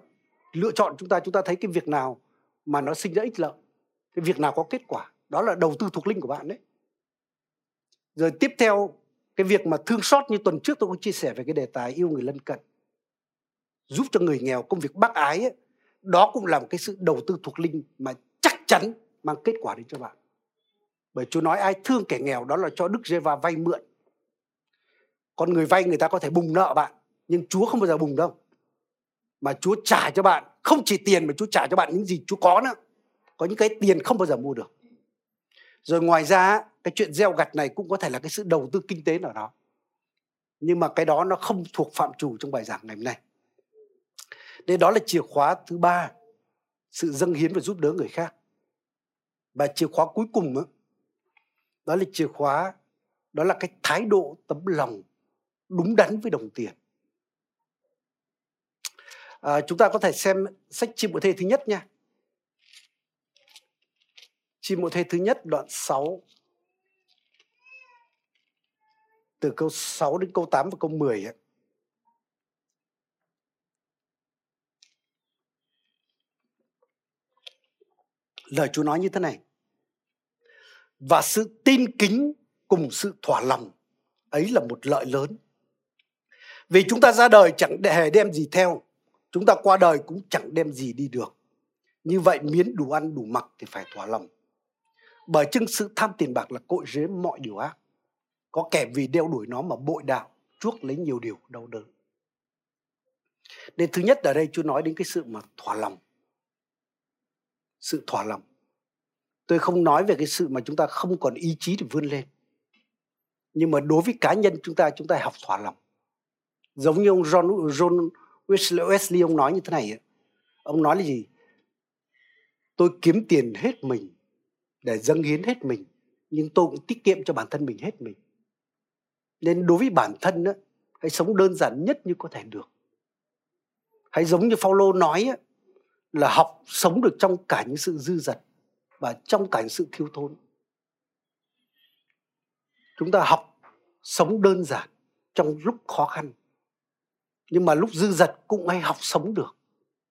lựa chọn chúng ta thấy cái việc nào mà nó sinh ra ích lợi, cái việc nào có kết quả, đó là đầu tư thuộc linh của bạn đấy. Rồi tiếp theo, cái việc mà thương xót, như tuần trước tôi cũng chia sẻ về cái đề tài yêu người lân cận, giúp cho người nghèo, công việc bác ái ấy, đó cũng là một cái sự đầu tư thuộc linh mà chắc chắn mang kết quả đến cho bạn. Bởi Chúa nói ai thương kẻ nghèo, đó là cho Đức Giê-va vay mượn. Còn người vay người ta có thể bùng nợ bạn, nhưng Chúa không bao giờ bùng đâu. Mà Chúa trả cho bạn, không chỉ tiền mà Chúa trả cho bạn những gì Chúa có nữa. Có những cái tiền không bao giờ mua được. Rồi ngoài ra, cái chuyện gieo gặt này cũng có thể là cái sự đầu tư kinh tế nào đó. Nhưng mà cái đó nó không thuộc phạm trù trong bài giảng ngày hôm nay. Nên đó là chìa khóa thứ 3, sự dâng hiến và giúp đỡ người khác. Và chìa khóa cuối cùng đó là chìa khóa, đó là cái thái độ tấm lòng đúng đắn với đồng tiền. Chúng ta có thể xem sách Chi-mô-thê thứ nhất nha. Chi-mô-thê thứ nhất đoạn 6, từ câu 6 đến câu 8 và câu 10 ấy. Lời Chúa nói như thế này: và sự tin kính cùng sự thỏa lòng, ấy là một lợi lớn. Vì chúng ta ra đời chẳng hề đem gì theo, chúng ta qua đời cũng chẳng đem gì đi được. Như vậy miễn đủ ăn đủ mặc thì phải thỏa lòng. Bởi chưng sự tham tiền bạc là cội rễ mọi điều ác. Có kẻ vì đeo đuổi nó mà bội đạo, chuốc lấy nhiều điều đau đớn. Nên thứ nhất ở đây Chúa nói đến cái sự mà thỏa lòng. sự thỏa lòng. Tôi không nói về cái sự mà chúng ta không còn ý chí để vươn lên. Nhưng mà đối với cá nhân chúng ta học thỏa lòng. Giống như ông John Wesley ông nói như thế này. Ông nói là gì? Tôi kiếm tiền hết mình, để dâng hiến hết mình, nhưng tôi cũng tiết kiệm cho bản thân mình hết mình. Nên đối với bản thân, hãy sống đơn giản nhất như có thể được. Hãy giống như Phao-lô nói là học sống được trong cả những sự dư dật và trong cả những sự thiếu thốn. Chúng ta học sống đơn giản trong lúc khó khăn. Nhưng mà lúc dư dật cũng hay học sống được.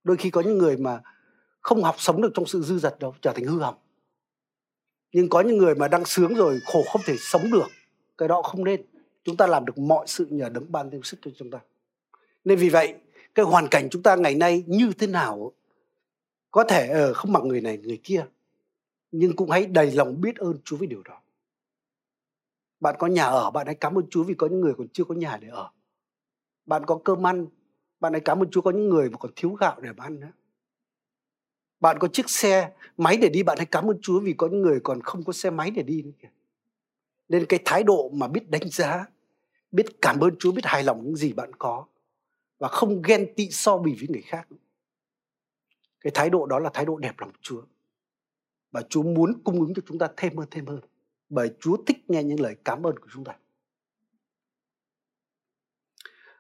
Đôi khi có những người mà không học sống được trong sự dư dật đâu, trở thành hư hỏng. Nhưng có những người mà đang sướng rồi khổ không thể sống được. Cái đó không nên. Chúng ta làm được mọi sự nhờ Đấng ban thêm sức cho chúng ta. Nên vì vậy, cái hoàn cảnh chúng ta ngày nay như thế nào, có thể không bằng người này người kia, nhưng cũng hãy đầy lòng biết ơn Chúa với điều đó. Bạn có nhà ở, bạn hãy cảm ơn Chúa vì có những người còn chưa có nhà để ở. Bạn có cơm ăn, bạn hãy cảm ơn Chúa có những người mà còn thiếu gạo để mà ăn nữa. Bạn có chiếc xe máy để đi, bạn hãy cảm ơn Chúa vì có những người còn không có xe máy để đi nữa kìa. Nên cái thái độ mà biết đánh giá, biết cảm ơn Chúa, biết hài lòng những gì bạn có và không ghen tị so bì với người khác. Cái thái độ đó là thái độ đẹp lòng Chúa. Và Chúa muốn cung ứng cho chúng ta thêm hơn, bởi Chúa thích nghe những lời cảm ơn của chúng ta.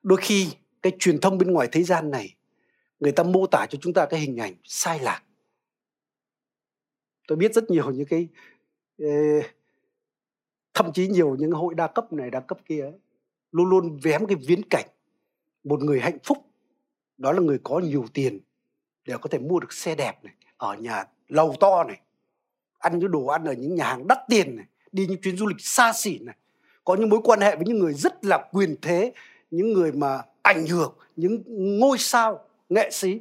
Đôi khi cái truyền thông bên ngoài thế gian này, người ta mô tả cho chúng ta cái hình ảnh sai lạc. Tôi biết rất nhiều những cái, thậm chí nhiều những hội đa cấp này, đa cấp kia, luôn luôn vén cái viễn cảnh một người hạnh phúc, đó là người có nhiều tiền để có thể mua được xe đẹp này, ở nhà lầu to này, ăn những đồ ăn ở những nhà hàng đắt tiền này, đi những chuyến du lịch xa xỉ này, có những mối quan hệ với những người rất là quyền thế, những người mà ảnh hưởng, những ngôi sao, nghệ sĩ.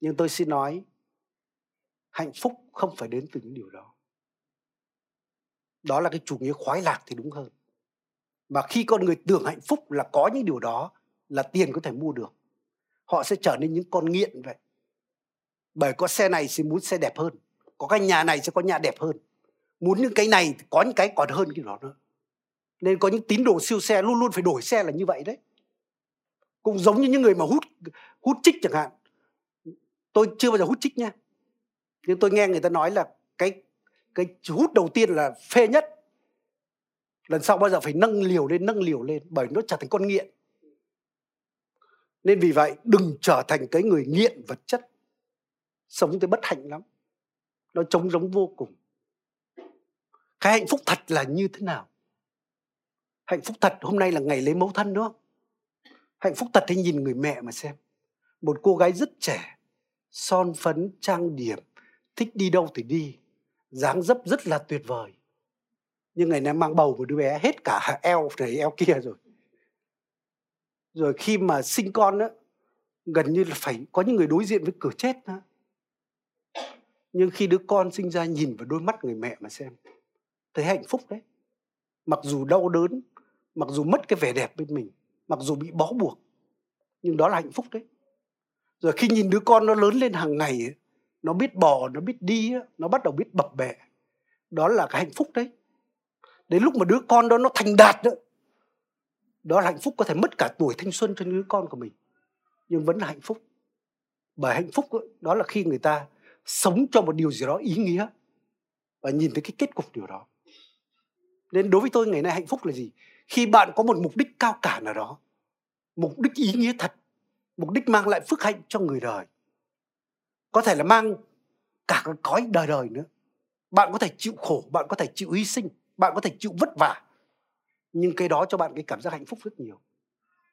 Nhưng tôi xin nói, hạnh phúc không phải đến từ những điều đó. Đó là cái chủ nghĩa khoái lạc thì đúng hơn. Mà khi con người tưởng hạnh phúc là có những điều đó, là tiền có thể mua được, họ sẽ trở nên những con nghiện vậy. Bởi có xe này thì muốn xe đẹp hơn, có cái nhà này sẽ có nhà đẹp hơn, muốn những cái này có những cái còn hơn cái đó nữa. Nên có những tín đồ siêu xe luôn luôn phải đổi xe là như vậy đấy. Cũng giống như những người mà hút chích chẳng hạn. Tôi chưa bao giờ hút chích nha, nhưng tôi nghe người ta nói là cái hút đầu tiên là phê nhất, lần sau bao giờ phải nâng liều lên, bởi nó trở thành con nghiện. Nên vì vậy đừng trở thành cái người nghiện vật chất. Sống tới bất hạnh lắm, nó trống rỗng vô cùng. Cái hạnh phúc thật là như thế nào? Hạnh phúc thật hôm nay là ngày lấy mẫu thân đúng không? Hạnh phúc thật thì nhìn người mẹ mà xem. Một cô gái rất trẻ, son phấn, trang điểm, thích đi đâu thì đi, dáng dấp rất là tuyệt vời. Nhưng ngày nay mang bầu của đứa bé hết cả eo này eo kia rồi. Rồi khi mà sinh con đó, gần như là phải có những người đối diện với cửa chết đó. Nhưng khi đứa con sinh ra nhìn vào đôi mắt người mẹ mà xem, thấy hạnh phúc đấy. Mặc dù đau đớn, mặc dù mất cái vẻ đẹp bên mình, mặc dù bị bó buộc, nhưng đó là hạnh phúc đấy. Rồi khi nhìn đứa con nó lớn lên hàng ngày ấy, nó biết bò, nó biết đi, nó bắt đầu biết bập bẹ, đó là cái hạnh phúc đấy. Đến lúc mà đứa con đó nó thành đạt đó, đó là hạnh phúc. Có thể mất cả tuổi thanh xuân cho đứa con của mình, nhưng vẫn là hạnh phúc. Bởi hạnh phúc đó là khi người ta sống cho một điều gì đó ý nghĩa và nhìn thấy cái kết cục điều đó. Nên đối với tôi ngày nay hạnh phúc là gì? Khi bạn có một mục đích cao cả nào đó, mục đích ý nghĩa thật, mục đích mang lại phước hạnh cho người đời, có thể là mang cả cái cõi đời đời nữa. Bạn có thể chịu khổ, bạn có thể chịu hy sinh, bạn có thể chịu vất vả, nhưng cái đó cho bạn cái cảm giác hạnh phúc rất nhiều.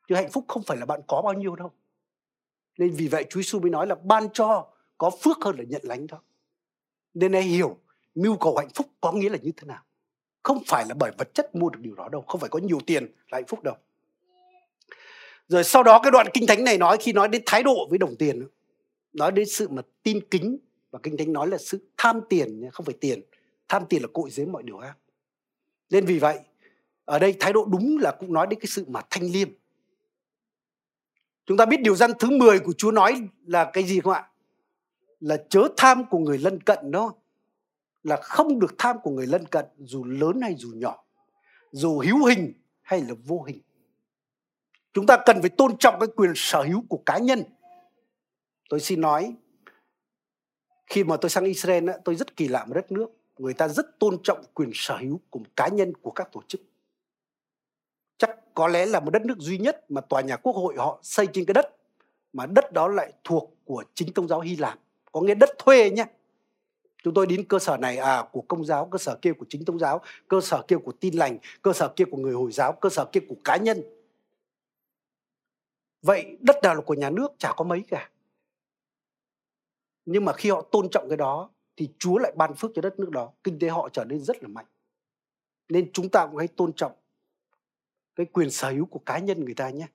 Chứ hạnh phúc không phải là bạn có bao nhiêu đâu. Nên vì vậy Chúa Giêsu mới nói là ban cho có phước hơn là nhận lãnh đó. Nên hãy hiểu mưu cầu hạnh phúc có nghĩa là như thế nào. Không phải là bởi vật chất mua được điều đó đâu, không phải có nhiều tiền là hạnh phúc đâu. Rồi sau đó cái đoạn Kinh Thánh này nói, khi nói đến thái độ với đồng tiền, nói đến sự mà tin kính, và Kinh Thánh nói là sự tham tiền, không phải tiền. Tham tiền là cội rễ mọi điều ác. Nên vì vậy, ở đây thái độ đúng là cũng nói đến cái sự mà thanh liêm. Chúng ta biết điều răn thứ 10 của Chúa nói là cái gì không ạ? là chớ tham của người lân cận đó, là không được tham của người lân cận, dù lớn hay dù nhỏ, dù hữu hình hay là vô hình. Chúng ta cần phải tôn trọng cái quyền sở hữu của cá nhân. Tôi xin nói, khi mà tôi sang Israel, tôi rất kỳ lạ một đất nước. Người ta rất tôn trọng quyền sở hữu của cá nhân, của các tổ chức. Chắc có lẽ là một đất nước duy nhất mà tòa nhà quốc hội họ xây trên cái đất mà đất đó lại thuộc của chính Công giáo Hy Lạp. Có nghĩa đất thuê nhé. Chúng tôi đến cơ sở này của Công giáo, cơ sở kia của chính Công giáo, cơ sở kia của Tin lành, cơ sở kia của người Hồi giáo, cơ sở kia của cá nhân. Vậy đất nào là của nhà nước chả có mấy cả. Nhưng mà khi họ tôn trọng cái đó thì Chúa lại ban phước cho đất nước đó, kinh tế họ trở nên rất là mạnh. Nên chúng ta cũng hãy tôn trọng cái quyền sở hữu của cá nhân người ta nhé.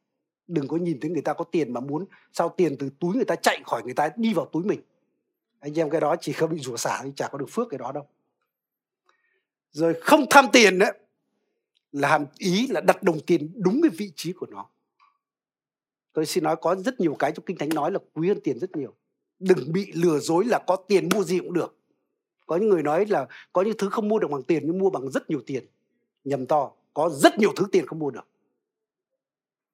Đừng có nhìn thấy người ta có tiền mà muốn sao tiền từ túi người ta chạy khỏi người ta đi vào túi mình. Anh em cái đó chỉ không bị rủa xả thì chả có được phước cái đó đâu. Rồi không tham tiền đấy, là hàm ý là đặt đồng tiền đúng cái vị trí của nó. Tôi xin nói có rất nhiều cái trong Kinh Thánh nói là quý hơn tiền rất nhiều. Đừng bị lừa dối là có tiền mua gì cũng được. Có những người nói là có những thứ không mua được bằng tiền nhưng mua bằng rất nhiều tiền. Nhầm to, có rất nhiều thứ tiền không mua được.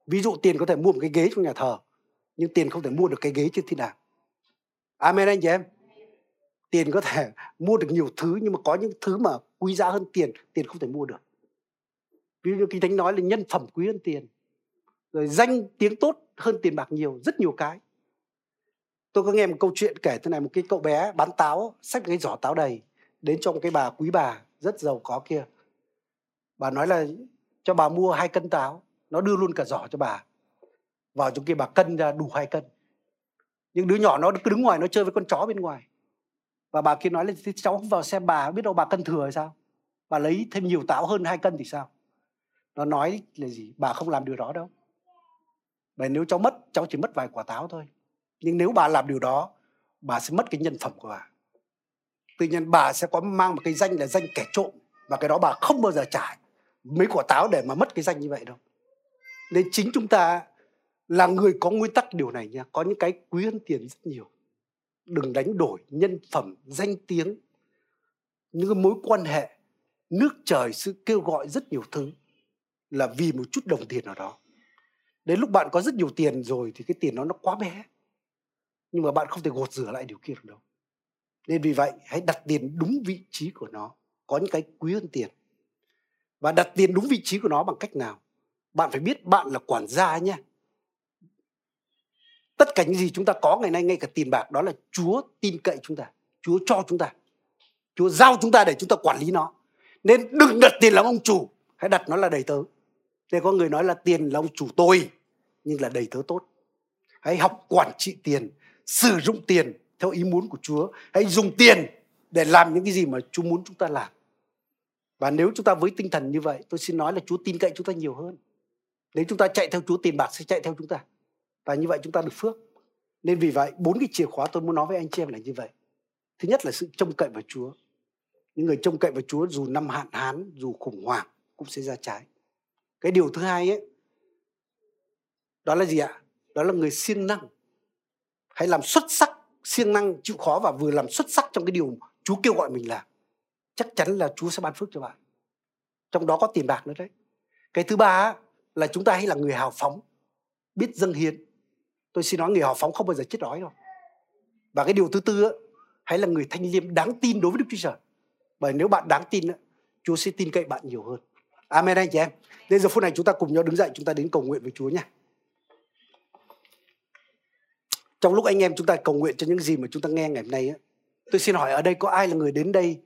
Ví dụ tiền có thể mua một cái ghế trong nhà thờ, nhưng tiền không thể mua được cái ghế trên thiên đàng. Amen anh chị em. Tiền có thể mua được nhiều thứ, nhưng mà có những thứ mà quý giá hơn tiền, tiền không thể mua được. Ví dụ Kinh Thánh nói là nhân phẩm quý hơn tiền, rồi danh tiếng tốt hơn tiền bạc nhiều, rất nhiều cái. Tôi có nghe một câu chuyện kể thế này, một cái cậu bé bán táo, xách một cái giỏ táo đầy đến cho một cái bà quý bà rất giàu có kia. Bà nói là cho bà mua 2 cân táo, nó đưa luôn cả giỏ cho bà. Vào trong kia bà cân ra đủ 2 cân. Nhưng đứa nhỏ nó cứ đứng ngoài nó chơi với con chó bên ngoài. Và bà kia nói là cháu không vào xem bà, biết đâu bà cân thừa hay sao? Bà lấy thêm nhiều táo hơn 2 cân thì sao? Nó nói là gì? Bà không làm điều đó đâu. Bởi nếu cháu mất, cháu chỉ mất vài quả táo thôi. Nhưng nếu bà làm điều đó, bà sẽ mất cái nhân phẩm của bà. Tuy nhiên bà sẽ có mang một cái danh là danh kẻ trộm. Và cái đó bà không bao giờ trả mấy quả táo để mà mất cái danh như vậy đâu. Nên chính chúng ta là người có nguyên tắc điều này nha. Có những cái quý hơn tiền rất nhiều. Đừng đánh đổi nhân phẩm, danh tiếng, những cái mối quan hệ, nước trời, sự kêu gọi rất nhiều thứ là vì một chút đồng tiền nào đó. Đến lúc bạn có rất nhiều tiền rồi thì cái tiền đó nó quá bé. Nhưng mà bạn không thể gột rửa lại điều kia được đâu. Nên vì vậy hãy đặt tiền đúng vị trí của nó. Có những cái quý hơn tiền. Và đặt tiền đúng vị trí của nó bằng cách nào? Bạn phải biết bạn là quản gia nhé. Tất cả những gì chúng ta có ngày nay, ngay cả tiền bạc, đó là Chúa tin cậy chúng ta. Chúa cho chúng ta. Chúa giao chúng ta để chúng ta quản lý nó. Nên đừng đặt tiền làm ông chủ. Hãy đặt nó là đầy tớ. Nên có người nói là tiền là ông chủ tôi, nhưng là đầy tớ tốt. Hãy học quản trị tiền, sử dụng tiền theo ý muốn của Chúa. Hãy dùng tiền để làm những cái gì mà Chúa muốn chúng ta làm. Và nếu chúng ta với tinh thần như vậy, tôi xin nói là Chúa tin cậy chúng ta nhiều hơn. Nếu chúng ta chạy theo Chúa, tiền bạc sẽ chạy theo chúng ta. Và như vậy chúng ta được phước. Nên vì vậy 4 cái chìa khóa tôi muốn nói với anh chị em là như vậy. Thứ nhất là sự trông cậy vào Chúa. Những người trông cậy vào Chúa dù năm hạn hán, dù khủng hoảng cũng sẽ ra trái. Cái điều thứ hai ấy, đó là gì ạ? Đó là người siêng năng. Hãy làm xuất sắc, siêng năng, chịu khó và vừa làm xuất sắc trong cái điều Chúa kêu gọi mình làm. Chắc chắn là Chúa sẽ ban phước cho bạn. Trong đó có tiền bạc nữa đấy. Cái thứ ba là chúng ta hãy là người hào phóng, biết dâng hiến. Tôi xin nói người hào phóng không bao giờ chết đói đâu. Và cái điều thứ tư, hãy là người thanh liêm đáng tin đối với Đức Chúa Trời. Bởi nếu bạn đáng tin, Chúa sẽ tin cậy bạn nhiều hơn. Amen anh chị em. Đến giờ phút này chúng ta cùng nhau đứng dậy, chúng ta đến cầu nguyện với Chúa nhé. Trong lúc anh em chúng ta cầu nguyện cho những gì mà chúng ta nghe ngày hôm nay, tôi xin hỏi ở đây có ai là người đến đây,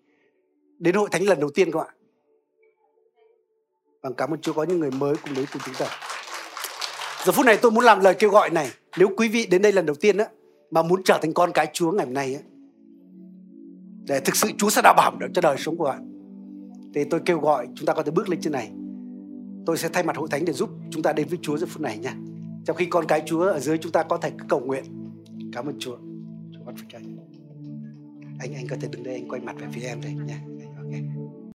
đến hội thánh lần đầu tiên không ạ? Vâng, cảm ơn Chúa có những người mới cùng đến cùng chúng ta. Giờ phút này tôi muốn làm lời kêu gọi này. Nếu quý vị đến đây lần đầu tiên mà muốn trở thành con cái Chúa ngày hôm nay, để thực sự Chúa sẽ đảm bảo cho đời sống của bạn, thì tôi kêu gọi chúng ta có thể bước lên trên này. Tôi sẽ thay mặt hội thánh để giúp chúng ta đến với Chúa giờ phút này nha. Trong khi con cái Chúa ở dưới chúng ta có thể cầu nguyện. Cảm ơn Chúa. Chúa bắt phước anh. Anh có thể đứng đây, anh quay mặt về phía em đây nha.